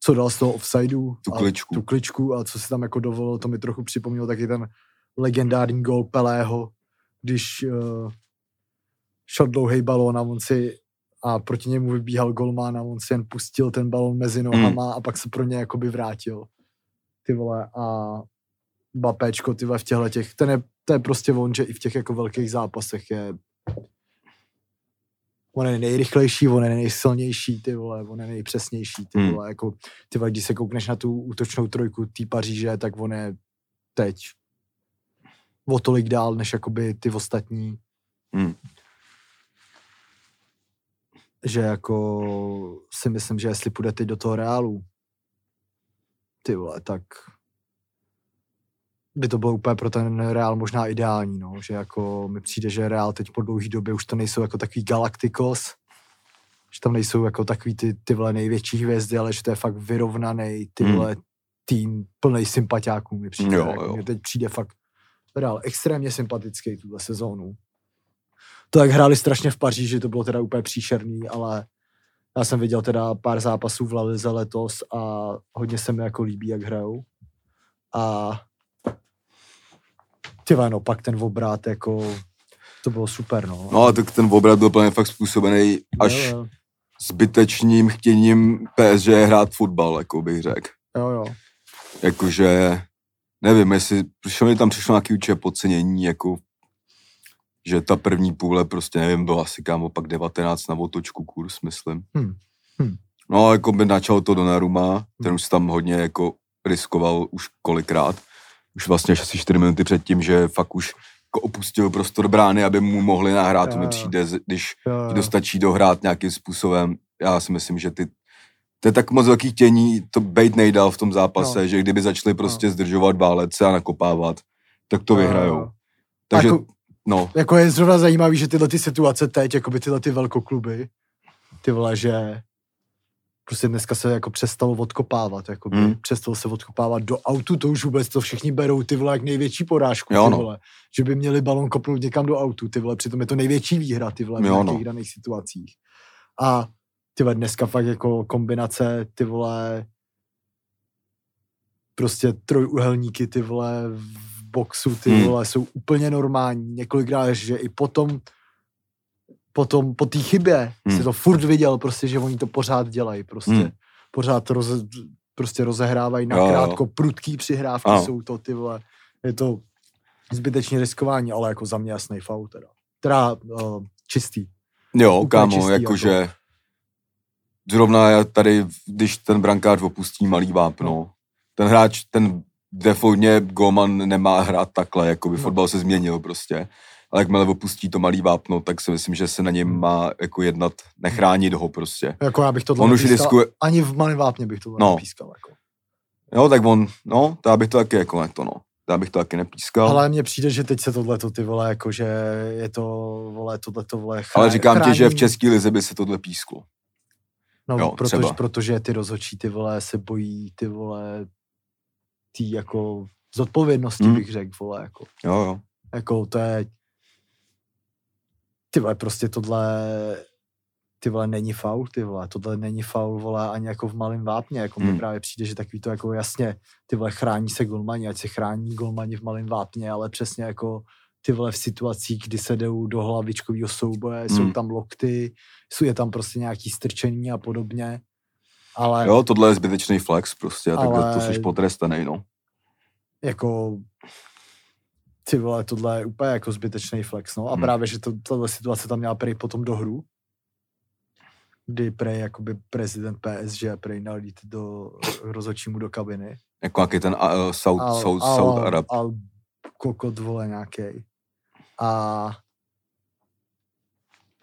co dal z toho offsideů. Tu kličku a co si tam jako dovolil, to mi trochu připomnělo taky ten legendární gól Pelého, když šel dlouhej balón a on si... A proti němu vybíhal golman a on si jen pustil ten balon mezi nohama a pak se pro ně jakoby vrátil. Ty vole, a Mbappéčko, ty vole, v těchto těch, to je prostě on, že i v těch jako velkých zápasech on je nejrychlejší, on je nejsilnější, ty vole, on je nejpřesnější, ty vole, jako, ty vole, když se koukneš na tu útočnou trojku tý Paříže, tak on je teď o tolik dál, než jakoby ty ostatní. Že jako si myslím, že jestli půjde teď do toho Reálu, ty vole, tak by to bylo úplně pro ten Reál možná ideální, no, že jako mi přijde, že Reál teď po dlouhý době už to nejsou jako takový Galacticos, že tam nejsou jako takový ty vole největší hvězdy, ale že to je fakt vyrovnaný, ty vole, tým plnej sympatiáků mi přijde. Jo. Mě teď přijde fakt Reál extrémně sympatický tuhle sezónu. To jak hráli strašně v Paříži, to bylo teda úplně příšerný, ale já jsem viděl teda pár zápasů v La Lize letos a hodně se mi jako líbí, jak hrajou. A ty vole, no, pak ten obrat jako To bylo super, no. No, tak ten obrat byl plně fakt způsobený až zbytečným chtěním PSG hrát fotbal, jako bych řekl. Jo, jo. Jakože, nevím, jestli přišlo nějaký určitě podcenění, jako, že ta první půle prostě, nevím, byla asi kámo pak 19 na otočku kurz, myslím. No, jako by načal to Donnarumma, ten už tam hodně jako riskoval už kolikrát. Už vlastně asi 4 minuty před tím, že fakt už jako opustil prostor brány, aby mu mohli nahrát. To mi přijde, když dostačí dohrát nějakým způsobem. Já si myslím, že to je tak moc velký tění, to bejt nejdál v tom zápase, že kdyby začali prostě zdržovat, válet se a nakopávat, tak to vyhrajou. Takže, jako, jako je zrovna zajímavý, že tyhle ty situace teď, jako by tyhle ty velkokluby, ty vole, že prostě dneska se jako přestalo odkopávat, jako přestalo se odkopávat do autu, to už vůbec, to všichni berou, ty vole, jak největší porážku, ty vole, že by měli balón kopnout někam do autu, ty vole, přitom je to největší výhra, ty vole, v nějakých daných situacích. A ty vole, dneska fakt jako kombinace, ty vole, prostě trojúhelníky, ty vole, v boxu, ty vole, jsou úplně normální, několikrát, že i potom po té chybě si to furt viděl, prostě, že oni to pořád dělají, prostě. Pořád prostě rozehrávají nakrátko, prudký přihrávky jsou to, ty vole. Je to zbytečné riskování, ale jako za mě jasný faul teda. Čistý. Jo, kámo, jakože jako. Zrovna já tady, když ten brankář opustí malý vápno, ten hráč, ten defaultně góman nemá hrát takhle, jakoby fotbal se změnil prostě. Ale jakmile opustí to malý vápno, tak si myslím, že se na něm má jako jednat, nechránit ho prostě. Jako já bych tohle nepískal, ani v malém vápně bych tohle nepískal. Jako. Jo, tak on, já bych to taky jako já bych to taky nepískal. Ale mně přijde, že teď se tohleto, ty vole, jako že je to, vole, tohleto, vole, chrání. Ale říkám ti, že v české lize by se tohle písklo. No, jo, protože ty rozhodčí, ty vole, se bojí, ty vole, ty jako zodpovědnosti bych řekl, vole, jako. Jo. Jako to je, ty vole, prostě tohle, ty vole, není faul, ty vole, tohle není faul, vole, ani jako v malém vápně, jako mi právě přijde, že takový to jako jasně, ty vole, chrání se golmani, ať se chrání golmani v malém vápně, ale přesně jako ty vole v situacích, kdy se jdou do hlavičkovýho souboje, jsou tam lokty, je tam prostě nějaký strčení a podobně, ale... Jo, tohle je zbytečný flex prostě, takhle to jsi potrestanej, Jako... Ty vole, tohle je úplně jako zbytečný flex, A právě, že tato situace tam měla prej potom do hru, kdy prej jakoby prezident PSG prej nalít do rozhodčímu do kabiny. Jako jaký ten Saud Arab. Kokot, vole, nějakej. A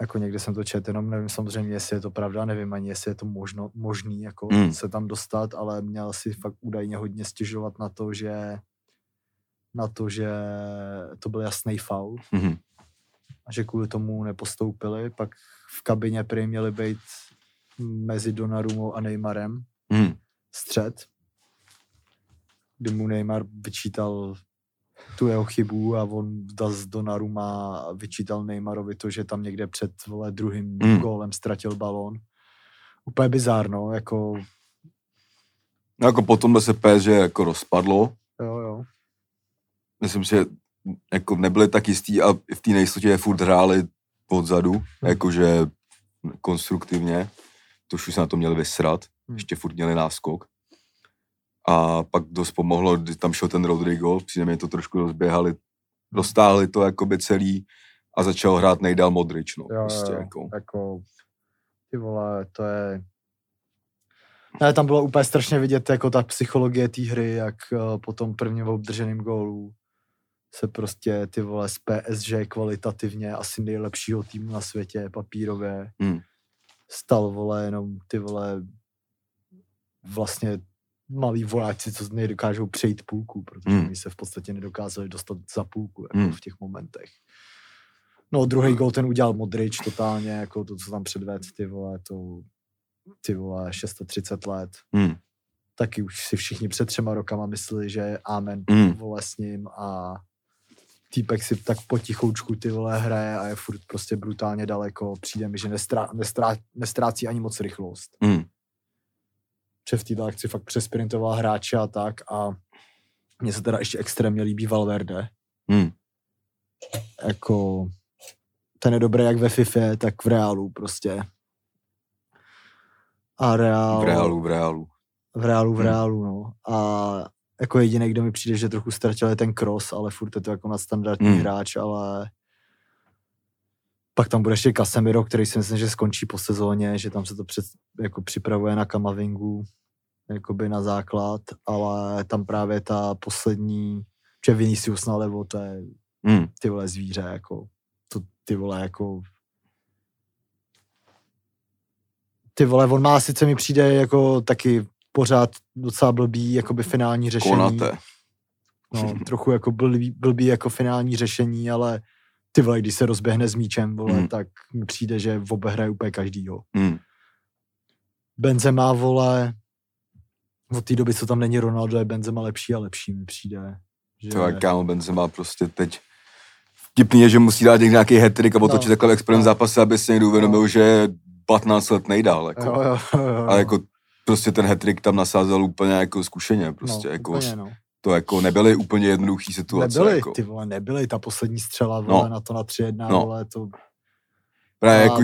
jako někde jsem to čet, jenom nevím samozřejmě, jestli je to pravda, nevím ani, jestli je to možný jako se tam dostat, ale měl si fakt údajně hodně stěžovat na to, že to byl jasný faul a že kvůli tomu nepostoupili. Pak v kabině prý měli být mezi Donnarummou a Neymarem střed, kdy mu Neymar vyčítal tu jeho chybu a on z Donnarumma vyčítal Neymarovi to, že tam někde před druhým gólem ztratil balón. Úplně bizárno, jako... No, jako potom se PSG jako rozpadlo. Jo. Myslím, že jako nebyli tak jistí a v té nejistotě furt hráli odzadu, jakože konstruktivně. To už se na to měli vysrat, ještě furt měli náskok. A pak dost pomohlo, když tam šel ten Rodrigo, přijde mi to trošku rozběhali, dostáhli to jakoby celý a začal hrát nejdál Modrič, Jo, jako, ty vole, to je... Ne, tam bylo úplně strašně vidět jako ta psychologie té hry, jak po tom prvním obdrženém gólu se prostě ty vole z PSG kvalitativně asi nejlepšího týmu na světě, papírově, stal vole jenom ty vole vlastně malí vojáci, co nedokážou přejít půlku, protože oni se v podstatě nedokázali dostat za půlku jako v těch momentech. No druhý gól ten udělal Modrič totálně, jako to, co tam předved, ty vole, to... Ty vole, 630 let. Taky už si všichni před 3 rokama mysleli, že amen, vole s ním a týpek si tak potichoučku ty vole hraje a je furt prostě brutálně daleko. Přijde mi, že nestrácí ani moc rychlost. Protože v této akci fakt přesprintoval hráče a tak a mně se teda ještě extrémně líbí Valverde. Jako... ten je dobrý jak ve FIFA, tak v Realu prostě. A Real... V Realu, no. A jako jediný, kdo mi přijde, že trochu ztratil, je ten Cross, ale furt je to jako nadstandardní hráč, ale... Pak tam bude ještě Casemiro, který si myslím, že skončí po sezóně, že tam se to jako připravuje na Kamavingu, jakoby na základ, ale tam právě ta poslední, že Vinicius na levo, to je ty vole zvíře, jako, to ty vole jako... Ty vole, on má, sice mi přijde jako taky pořád docela blbý, jakoby finální řešení. Konate. No, trochu jako blbý jako finální řešení, ale ty vole, když se rozběhne s míčem, vole, tak mi přijde, že obehraje úplně každýho. Benzema, vole, od té doby, co tam není Ronaldo, je Benzema lepší a lepší, mi přijde. Že... To je kámo, Benzema prostě teď... Vtipný je, že musí dát nějaký hat-trick a otočit takhle experiment zápase, aby si někdo uvědomil, že 15 let nejdál. Jako. Jo. A jako prostě ten hat-trick tam nasázel úplně jako zkušeně. Prostě, no, jako, úplně, no. To jako nebyly úplně jednoduchý situace. Nebyly, jako. Ty vole, nebyly. Ta poslední střela, vole, na to na 3-1, vole, to... Právě jako,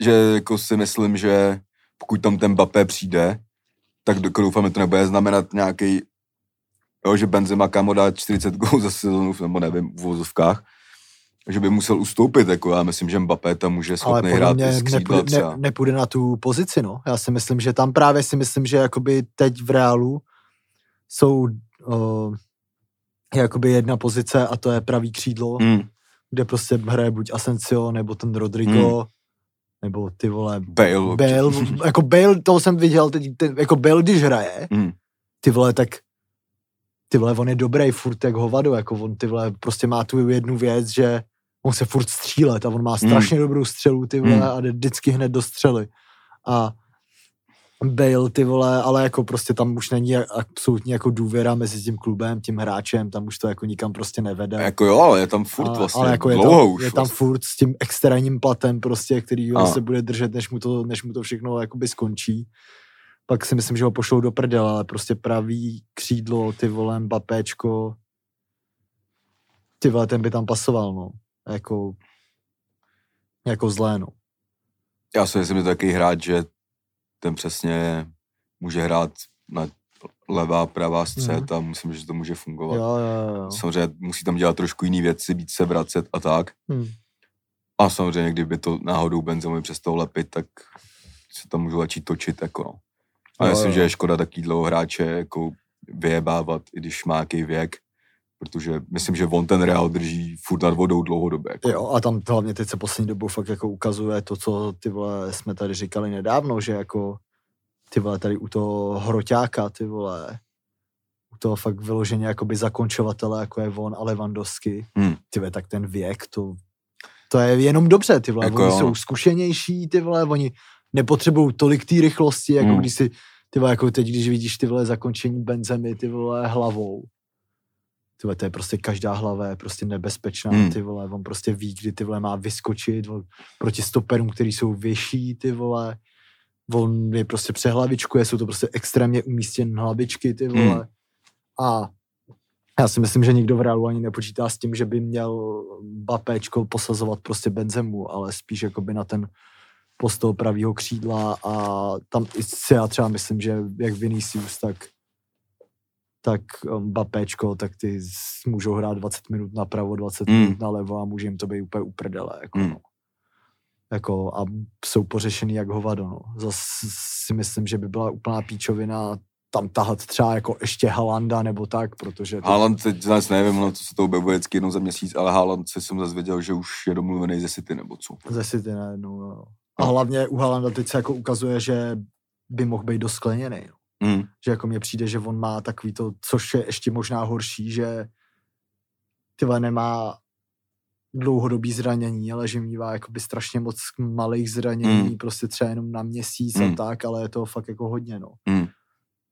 že jako si myslím, že pokud tam ten Mbappé přijde, tak doufám, že to nebude znamenat nějaký, jo, že Benzema kámo dá 40 gólů za sezonu, nebo nevím, v vozovkách, že by musel ustoupit, jako já myslím, že Mbappé tam může schopný hrát z křídla třeba. Ale nepůjde na tu pozici, no. Já si myslím, že tam právě si myslím, že jakoby teď v Reálu jsou jakoby jedna pozice a to je pravý křídlo, kde prostě hraje buď Asensio, nebo ten Rodrigo, nebo ty vole... Bale. Jako Bale, toho jsem viděl teď, jako Bale, když hraje, ty vole, tak ty vole, on je dobrý furt jak hovado, jako on ty vole, prostě má tu jednu věc, že on se furt střílet a on má strašně dobrou střelu, ty vole, a jde vždycky hned do střely. A Bale, ty vole, ale jako prostě tam už není absolutně jako důvěra mezi tím klubem, tím hráčem, tam už to jako nikam prostě nevede. A jako jo, ale je tam furt vlastně, ale jako dlouho je tam, už. Je tam vlastně furt s tím extrémním platem prostě, který se bude držet, než mu to všechno jakoby skončí. Pak si myslím, že ho pošlou do prdela, ale prostě pravý křídlo, ty vole, Mbappéčko, ty vole, ten by tam pasoval, no. Jako zlé, no. Já si myslím, že to takový hráč, že ten přesně může hrát na levá, pravá střed a myslím, že to může fungovat. Jo. Samozřejmě musí tam dělat trošku jiný věci, víc se vracet a tak. A samozřejmě, kdyby to náhodou Benzema přestal lepit, tak se tam můžu začít točit, jako no. A myslím, že je škoda taky dlouho hráče jako vyjebávat, i když má jaký věk, protože myslím, že on ten Real drží furt nad vodou dlouhodobě. Jako. Jo, a tam hlavně teď se poslední dobou fakt jako ukazuje to, co ty vole jsme tady říkali nedávno, že jako ty vole tady u toho hroťáka, ty vole, u toho fakt vyloženě jakoby zakončovatele, jako je on a Lewandowski, ty vole, tak ten věk, to je jenom dobře, ty vole, jako oni jsou zkušenější, ty vole, oni nepotřebují tolik té rychlosti, jako když si, ty vole, jako teď, když vidíš ty vole zakončení Benzemy, ty vole, hlavou. Ty vole, to je prostě každá hlava je prostě nebezpečná, ty vole, on prostě ví, kdy ty vole má vyskočit, vole, proti stoperům, který jsou vyšší, ty vole, on je prostě přehlavičkuje, jsou to prostě extrémně umístěné hlavičky, ty vole. A já si myslím, že nikdo v Realu ani nepočítá s tím, že by měl Mbappéčko posazovat prostě Benzemu, ale spíš jakoby na ten postou pravýho křídla a tam si já třeba myslím, že jak Vinicius, tak Mbappéčko, tak ty můžou hrát 20 minut napravo, 20 minut nalevo a může jim to být úplně uprdele. Jako, no. Jako, a jsou pořešený jak hovado. No. Zas si myslím, že by byla úplná píčovina tam tahat třeba jako ještě Halanda nebo tak, protože... Haland, teď zase nevím, co se to objevuje vždycky jednou za měsíc, ale Haland se jsem zase věděl, že už je domluvený ze City nebo co. Ze City najednou, jo. A hlavně u Halanda teď se jako ukazuje, že by mohl být doskleněný. Že jako mně přijde, že on má takový to, což je ještě možná horší, že tyhle nemá dlouhodobý zranění, ale že mívá jakoby strašně moc malých zranění, prostě třeba jenom na měsíc a tak, ale je to fakt jako hodně, no.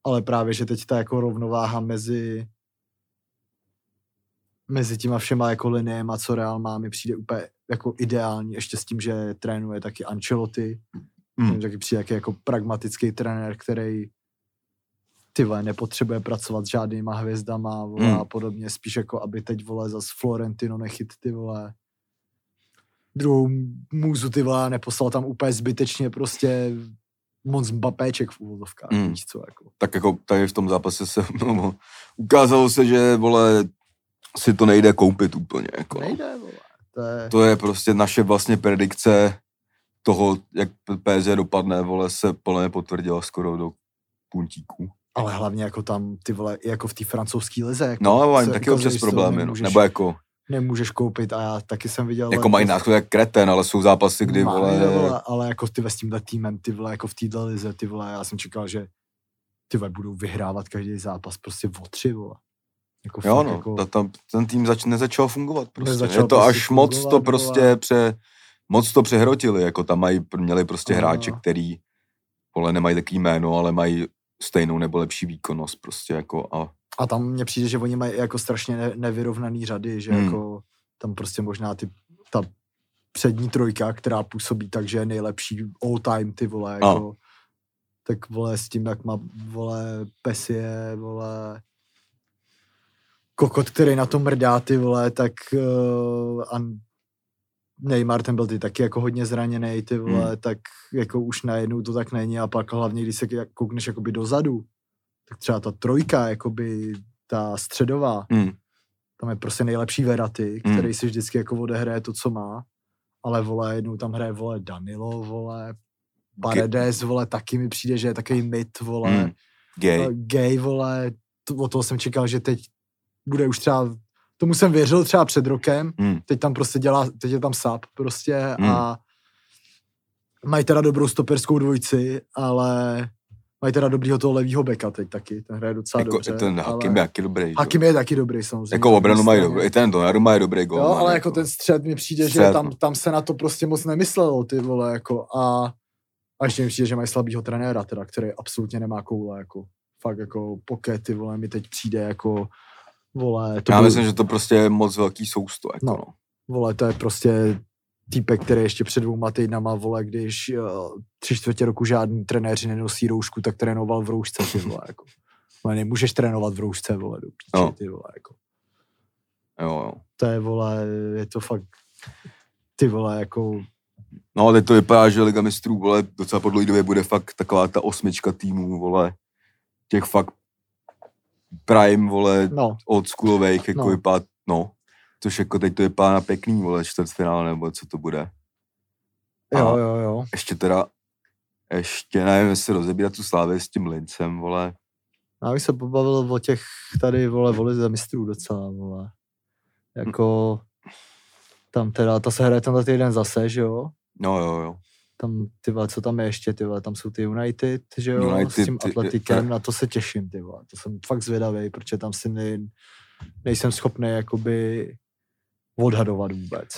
Ale právě, že teď ta jako rovnováha mezi těma všema jako liniema, co Real má, mi přijde úplně jako ideální, ještě s tím, že trénuje taky Ancelotti, taky přijde jaký jako pragmatický trenér, který ty vole, nepotřebuje pracovat s žádnýma hvězdama, vole, a podobně, spíš jako, aby teď, vole, zas Florentino nechyt, ty vole, druhou můzu, ty vole, neposlal tam úplně zbytečně prostě moc Mbappéček v úvozovkách. Co, jako. Tak jako tady v tom zápase se ukázalo se, že vole, si to nejde koupit úplně. Jako. Nejde, vole. To je prostě naše vlastně predikce toho, jak PSG dopadne, vole, se plně potvrdila skoro do puntíků. Ale hlavně jako tam, ty vole, jako v té francouzské lize. Jako no, ale taky občas problémy, nemůžeš, nebo jako... Nemůžeš koupit a já taky jsem viděl... Jako mají náchod jak kreten, ale jsou zápasy, kdy, vole... Ale jako ty s tímhle týmem, ty vole, jako v téhle lize, ty vole, já jsem čekal, že ty vole budou vyhrávat každý zápas prostě o 3, vole. Jako jo, fakt, no, jako... ten tým nezačal fungovat prostě. Je to prostě až moc to prostě moc to přehrotili, jako tam měli prostě hráče, který, vole, nemají takový jméno, ale mají stejnou nebo lepší výkonnost prostě jako a tam mně přijde, že oni mají jako strašně nevyrovnaný řady, že jako tam prostě možná ta přední trojka, která působí tak, že je nejlepší all time, ty vole, jako tak vole s tím, jak má vole Pesie, vole kokot, který na to mrdá, ty vole, tak a Neymar, ten byl ty taky jako hodně zraněný, ty vole, tak jako už najednou to tak není a pak hlavně, když se koukneš jakoby dozadu, tak třeba ta trojka, jakoby ta středová, tam je prostě nejlepší Verratti, který si vždycky jako odehraje to, co má, ale vole, jednou tam hraje, vole, Danilo, vole, Paredes, vole, taky mi přijde, že je takový mit, vole, gay, vole, od toho jsem čekal, že teď bude už třeba, tomu jsem věřil třeba před rokem, teď tam prostě teď je tam sub prostě a mají teda dobrou stoperskou dvojici, ale mají teda dobrýho toho levýho beka teď taky, ten hraje docela jako dobře. Ten Hakim je taky dobrý. Hakim je taky dobrý, samozřejmě. Jako obranu mají dobrý, i ten Donnarumma je dobrý gol. Jo, ale jako ten střed mi přijde, že tam se na to prostě moc nemyslelo, ty vole, jako a ještě mi přijde, že mají slabýho trenéra teda, který absolutně nemá koule, jako fakt jako poké, ty vole, mi teď přijde jako vole, já myslím, že to prostě je moc velký sousto. Jako no. Vole, to je prostě týpek, který ještě před 2 týdnama, vole, když 3/4 roku žádný trenéři nenosí roušku, tak trénoval v roušce, ty vole, jako. Vole, nemůžeš trénovat v roušce, vole, do píči, no. Ty vole, jako. Jo. To je, vole, je to fakt, ty vole, jako... No, ale to vypadá, že Liga mistrů, vole, docela po dlouhé době bude fakt taková ta 8 týmů, vole, těch fakt prime, vole, no. Od schoolovejch, jako vypadá, no. Což jako teď to vypadá na pěkný, vole, čtvrtfinále, nebo co to bude. A jo. Ještě nevím, jestli rozebírat tu Slávii s tím Lincem, vole. Já bych se pobavil o těch tady, vole, za mistrů docela, vole. Jako, tam teda, ta se hraje tenhle týden zase, že jo? No, jo. Tam, ty vole, co tam je ještě, ty vole, tam jsou ty United, že jo, s tím Atletikem, na to se těším, ty vole, to jsem fakt zvědavý, protože tam si nejsem schopný, jakoby, odhadovat vůbec.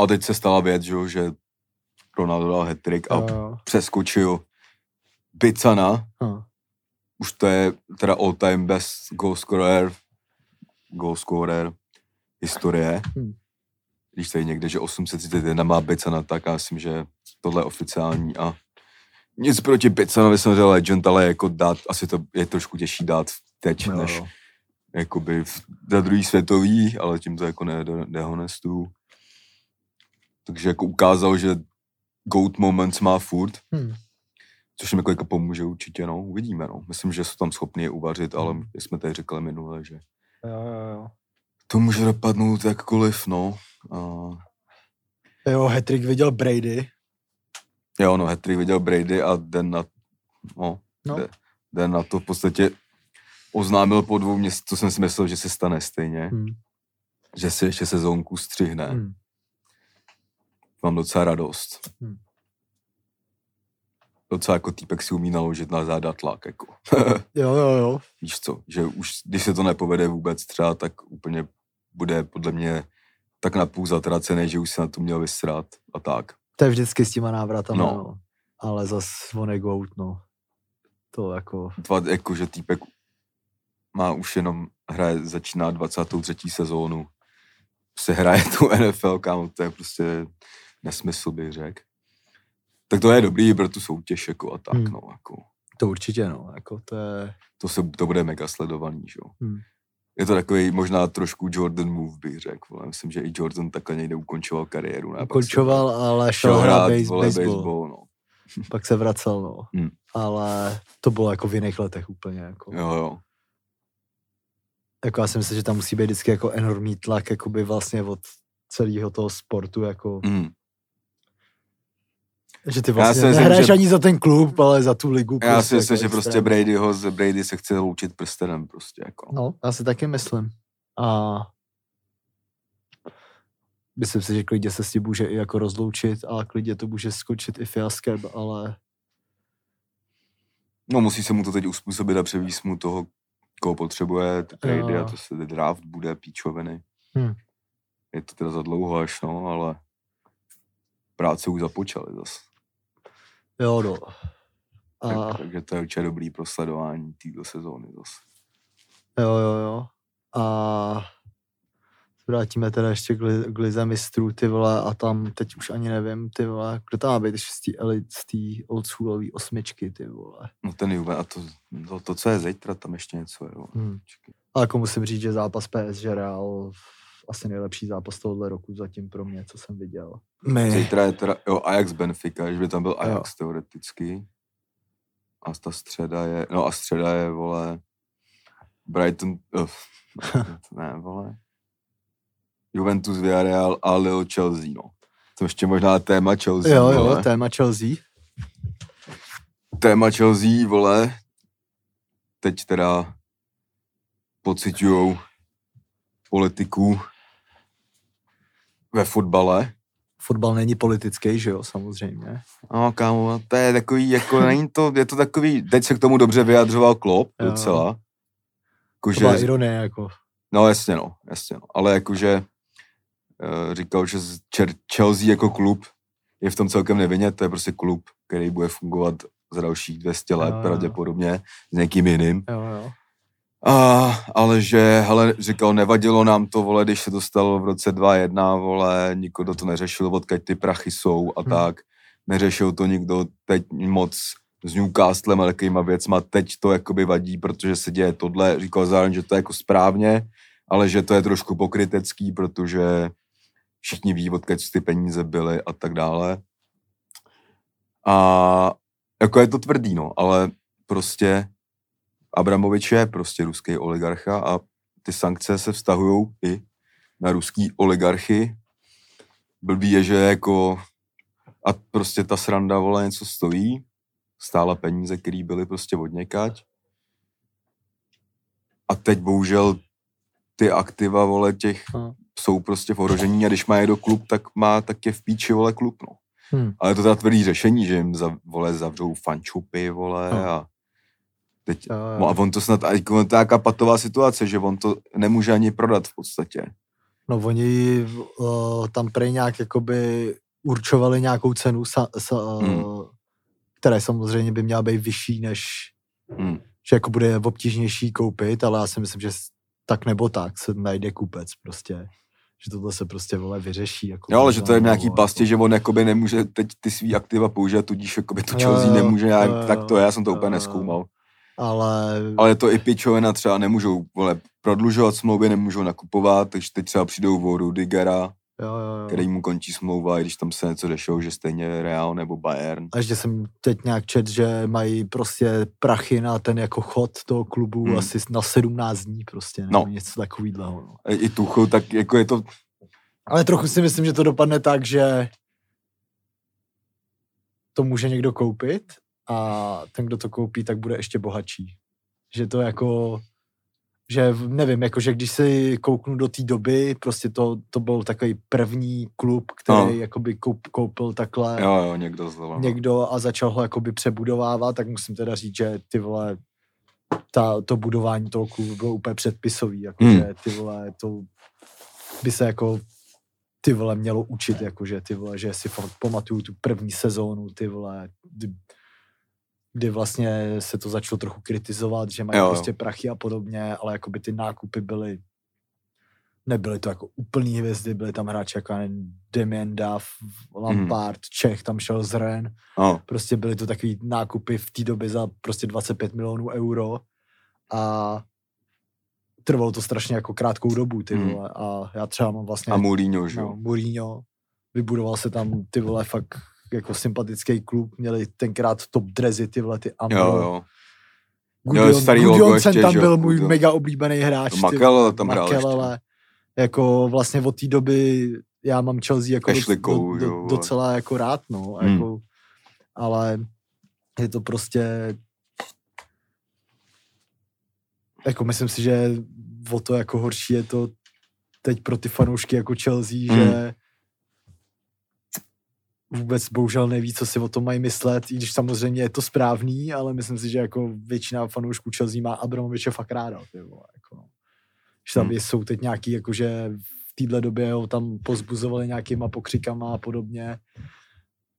A teď se stala věc, že Ronaldo dal hat-trick a přeskočil Bicana, už to je teda all-time best goal scorer historie. Když tady někde, že 831 má Bicana, tak já myslím, že tohle je oficiální a nic proti Bicanovi, jsem říkal legend, ale jako dát, asi to je trošku těžší dát teď, než jakoby za druhý světový, ale tím to jako nehonestuju. Takže jako ukázal, že GOAT moments má furt, což jim jako pomůže určitě, no, uvidíme, no. Myslím, že jsou tam schopni je uvařit, ale jak jsme tady řekli minule, že to může dopadnout jakkoliv, no. Jo, hat-trick viděl Brady. Jo, no, hat-trick viděl Brady a den na to v podstatě oznámil po 2 měsících, co jsem si myslel, že se stane stejně. Že si ještě sezónku střihne. Mám docela radost. Docela jako týpek si umí naložit na záda tlak, jako. jo. Víš co, že už, když se to nepovede vůbec třeba, tak úplně bude podle mě tak napůl zatracený, že už se na to měl vysrat a tak. To je vždycky s těma návratama, no. Ale zas on je goat, no. To jako... Jakože týpek má už jenom hraje, začíná 23. sezónu. Se hraje tu NFL, kámo, to je prostě nesmysl, bych řekl. Tak to je dobrý pro tu soutěž, jako a tak, no, jako. To určitě, no, jako to je... To bude mega sledovaný, že jo. Je to takový možná trošku Jordan move, bych řekl. Myslím, že i Jordan takhle někde ukončoval kariéru. Ukončoval, ale šel hrát baseball. No. Pak se vracel, no. Hmm. Ale to bylo jako v jiných letech úplně. Jako. Jo, jo. Jako já si myslím, že tam musí být vždycky jako enormní tlak jakoby vlastně od celého toho sportu. Jako. Hmm. Že ty vlastně nehraješ ani za ten klub, ale za tu ligu. Já prostě, si myslím, jako že prostě Brady se chce loučit prstenem prostě. Jako. No, já si taky myslím. A myslím si, že klidně se s tím může i jako rozloučit a klidně to může skočit i fiaskem, ale... No musí se mu to teď uspůsobit a převíz mu toho, koho potřebuje, ty Brady a to se draft bude píčovený. Hmm. Je to teda za dlouho až, no, ale... Práce už započaly zase. Jo, no. A... Takže to je určitě dobrý pro sledování této sezóny zase. Jo. A vrátíme teda ještě k lize mistrů, ty vole, a tam teď už ani nevím, ty vole, kdo tam má být z té oldschoolový osmičky, ty vole. No ten Juve, a to co je zítra, tam ještě něco je, jo. Hmm. A jako musím říct, že zápas PSG Real asi nejlepší zápas tohohle roku zatím pro mě, co jsem viděl. Zítra je teda, jo, Ajax Benfica, když by tam byl Ajax teoreticky. A ta středa je, no a středa je, vole, Brighton, ne, vole, Juventus, Villarreal a Lille Chelsea, no. To ještě možná téma Chelsea, Jo, téma Chelsea. Téma Chelsea, vole, teď teda pociťujou politiku ve fotbale. Fotbal není politický, že jo, samozřejmě. No, kámo, to je takový, jako není to, je to takový, teď se k tomu dobře vyjadřoval Klopp docela. Jako, to byla ironie, jako. No, jasně, no. Ale jakože říkal, že Chelsea jako klub je v tom celkem nevinně, to je prostě klub, který bude fungovat za dalších 200 let, pravděpodobně, s někým jiným. Jo. Ale že, hele, říkal, nevadilo nám to, vole, když se dostalo v roce 2001, vole, nikdo to neřešil, odkud ty prachy jsou a tak. Neřešil to nikdo teď moc s Newcastlem a takovýma věcma. Teď to jakoby vadí, protože se děje tohle. Říkal zároveň, že to je jako správně, ale že to je trošku pokrytecký, protože všichni ví, odkud ty peníze byly a tak dále. A jako je to tvrdý, no, ale prostě... Abramovič je prostě ruský oligarcha a ty sankce se vztahují i na ruský oligarchy. Blbý je, že jako... A prostě ta sranda, vole, něco stojí. Stála peníze, které byly prostě odněkať. A teď bohužel ty aktiva, vole, těch jsou prostě v ohrožení a když má je do klub, tak je v píči, vole, klub, no. Ale to teda tvrdý řešení, že jim, vole, zavřou fančupy, vole, a teď, no a on to snad, to nějaká patová situace, že on to nemůže ani prodat v podstatě. No oni tam prej nějak jakoby určovali nějakou cenu, která samozřejmě by měla být vyšší, než že jako bude obtížnější koupit, ale já si myslím, že tak nebo tak se najde kupec prostě. Že tohle se prostě, vole, vyřeší. Jako jo, ale že to je nějaký pastě, že on jakoby nemůže teď ty svý aktiva použít, tudíž jakoby to Chelsea nemůže nějak, tak to já jsem to úplně neskoumal. Ale je to i pičovina, třeba nemůžou, vole, prodlužovat smlouvy, nemůžou nakupovat, takže teď třeba přijdou o Rudigera, který mu končí smlouva, i když tam se něco řešilo, že stejně Real nebo Bayern. A ještě jsem teď nějak čet, že mají prostě prachy na ten jako chod toho klubu asi na 17 dní prostě, nebo něco takovýhleho. No. I Tuchel, tak jako je to... Ale trochu si myslím, že to dopadne tak, že to může někdo koupit, a ten, kdo to koupí, tak bude ještě bohatší. Že to jako, že nevím, jakože když si kouknu do té doby, prostě to byl takový první klub, který jakoby koupil takhle. Jo, někdo a začal ho jakoby přebudovávat, tak musím teda říct, že ty vole, to budování toho klubu bylo úplně předpisový, jakože ty vole, to by se jako ty vole mělo učit, jakože ty vole, že si pamatuju tu první sezónu, ty vole, kdy vlastně se to začalo trochu kritizovat, že mají prostě prachy a podobně, ale jakoby ty nákupy nebyly to jako úplný hvězdy, byly tam hráči jako Demian Duff, Lampard, Čech, tam šel z Rennes, prostě byly to takový nákupy v té době za prostě 25 milionů euro a trvalo to strašně jako krátkou dobu, ty vole, a já třeba mám vlastně... A Mourinho, že jo? No, Mourinho, vybudoval se tam, ty vole, fakt jako sympatický klub, měli tenkrát top drezy, ty vole, ty Amro. Jo. Gudjoncen tam byl můj mega oblíbený hráč. Makelele tam hrál ještě. Jako vlastně od té doby já mám Chelsea jako docela jako rád, no. Jako, ale je to prostě... Jako myslím si, že o to jako horší je to teď pro ty fanoušky jako Chelsea, že vůbec bohužel neví, co si o tom mají myslet, i když samozřejmě je to správný, ale myslím si, že jako většina fanoušků Chelsea má Abramoviče fakt ráda. Tyvo, jako. Že tam jsou teď nějaký, jakože v téhle době ho tam pozbuzovali nějakýma pokřikama a podobně,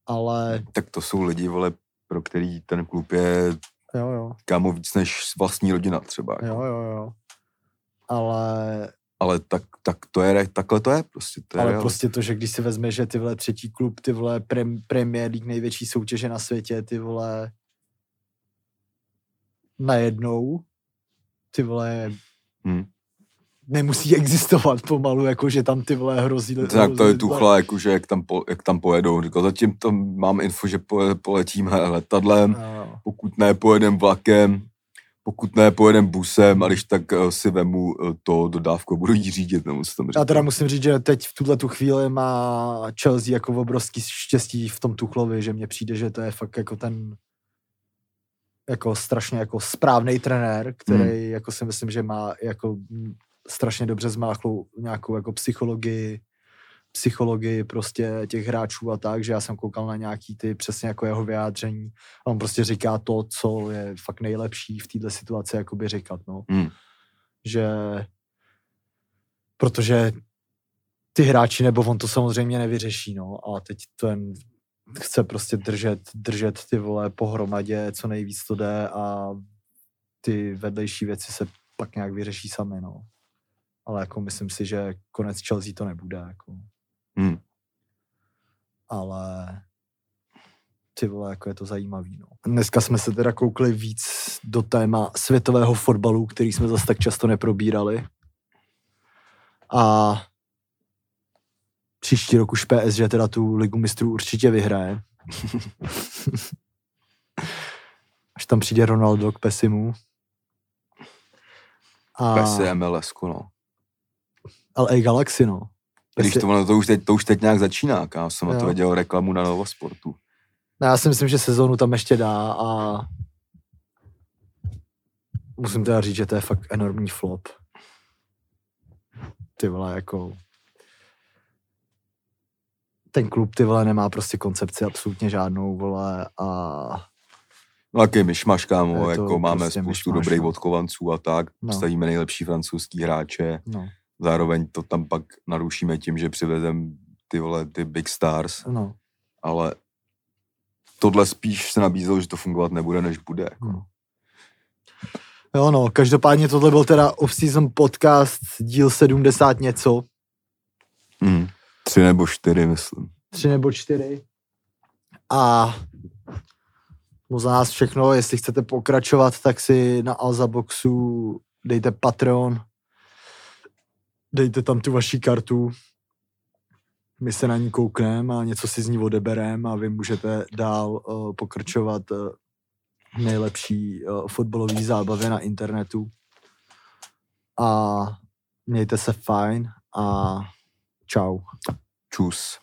ale... Tak to jsou lidi, vole, pro který ten klub je... Jo. Kámo víc než vlastní rodina třeba. Jako. Jo. Ale tak to je, takhle to je prostě. To ale je, prostě to, že když si vezmeš, že ty vole třetí klub, ty vole Premier League, největší soutěže na světě, ty vole najednou, ty vole nemusí existovat pomalu, jakože tam ty vole hrozí. Tak to je Tuchla, jakože jak tam pojedou. Říkal, zatím tam mám info, že poletíme letadlem, pokud ne pojedem vlakem, pokud ne pojedem busem, a když tak si vemu to dodávku, budu jí řídit. Já teda musím říct, že teď v tuhle tu chvíli má Chelsea jako obrovský štěstí v tom Tuchlovi, že mně přijde, že to je fakt jako ten jako strašně jako správnej trenér, který jako si myslím, že má jako strašně dobře zmáchlou nějakou jako psychologii prostě těch hráčů a tak, že já jsem koukal na nějaký ty přesně jako jeho vyjádření a on prostě říká to, co je fakt nejlepší v této situaci jakoby říkat, no. Že protože ty hráči, nebo on to samozřejmě nevyřeší, no, a teď ten chce prostě držet ty vole pohromadě, co nejvíc to jde a ty vedlejší věci se pak nějak vyřeší sami, no. Ale jako myslím si, že konec Chelsea to nebude, jako. Ale ty vole, jako je to zajímavý, no. Dneska jsme se teda koukli víc do téma světového fotbalu, který jsme zase tak často neprobírali. A příští rok už PSG teda tu Ligu mistrů určitě vyhraje. Až tam přijde Ronaldo k Pesimu. A... Pesi MLS-ku, no. LA Galaxy, no. Pesi... Když to už teď nějak začíná, já jsem na to věděl reklamu na Novosportu. No, já si myslím, že sezónu tam ještě dá a musím teda říct, že to je fakt enormní flop. Ty vole, jako... Ten klub, ty vole, nemá prostě koncepci absolutně žádnou, vole, a... Taky myšmaš, kámo, jako máme prostě spoustu dobrých odchovanců a tak, stavíme nejlepší francouzský hráče, zároveň to tam pak narušíme tím, že přivezeme ty vole, ty big stars, ale tohle spíš se nabízelo, že to fungovat nebude, než bude. Jako. Jo no, každopádně tohle byl teda off-season podcast, díl 70 něco. 3 nebo 4, myslím. 3 nebo 4. A... za nás všechno, jestli chcete pokračovat, tak si na Alza Boxu dejte Patreon, dejte tam tu vaši kartu, my se na ní koukneme a něco si z ní odebereme a vy můžete dál pokračovat nejlepší fotbalové zábavě na internetu a mějte se fajn a čau. Čus.